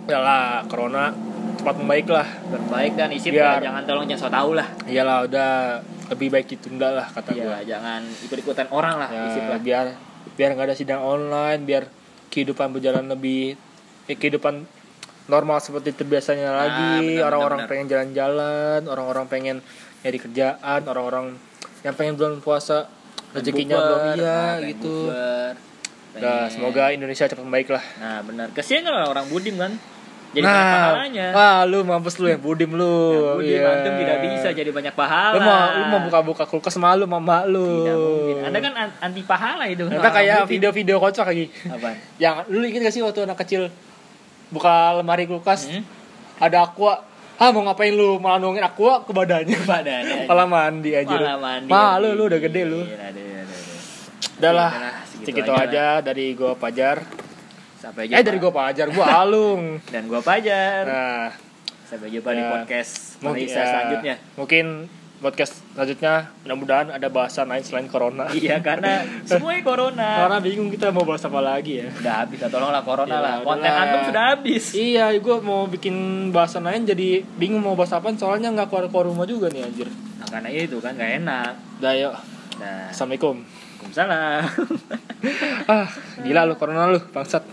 Udahlah, corona cepat membaik lah. Berbaik dan isip ya, jangan tolong jangan so tau lah. Iyalah, udah lebih baik ditunda lah kata ya, gua. Iya, jangan ikut-ikutan orang lah ya, isip lah biar biar nggak ada sidang online, biar kehidupan berjalan lebih eh, kehidupan normal seperti terbiasanya nah, lagi. Bener, orang-orang bener. pengen jalan-jalan, orang-orang pengen nyari kerjaan, orang-orang yang pengen bulan puasa rezekinya belum iya nah, gitu. Buber, nah, semoga Indonesia cepat membaik lah. Nah benar. Kasihan kan orang Budim kan. Jadi nah, banyak pahalanya. Ah, lu mampus lu ya Budim lu. Ya, Budim yeah. Antum tidak bisa jadi banyak pahala. Lu mau, lu mau buka-buka kulkas sama lu, mama lu. Tidak mungkin. Anda kan anti pahala itu. Anda kayak Budim. Video-video kocak lagi. Apaan? Yang lu ingat gak sih waktu anak kecil buka lemari kulkas hmm? Ada aqua. Ah mau ngapain lu malah nongin aqua ke badannya? Badannya. Malah mandi aja. Malah mandi. Mah lu lu udah gede lu. Iya, ada ada. Udahlah, segitu aja dari gua Pajar. Sampai jumpa. Eh dari gue Pajar, gue Alung dan gue Pajar. Nah, sampai jumpa ya, di podcast mungkin, ya, selanjutnya. Mungkin podcast selanjutnya mudah-mudahan ada bahasan lain selain corona. Iya karena semuanya corona. Karena bingung kita mau bahas apa lagi ya. Udah habis, tolonglah corona yalah, lah. Konten antum sudah habis. Iya, gue mau bikin bahasan lain jadi bingung mau bahas apaan soalnya nggak keluar-keluar rumah juga nih anjir. Nah, karena itu kan nggak enak. Udah yuk. Nah. Assalamualaikum. Waalaikumsalam. Ah, gila lu corona lu, bangsat.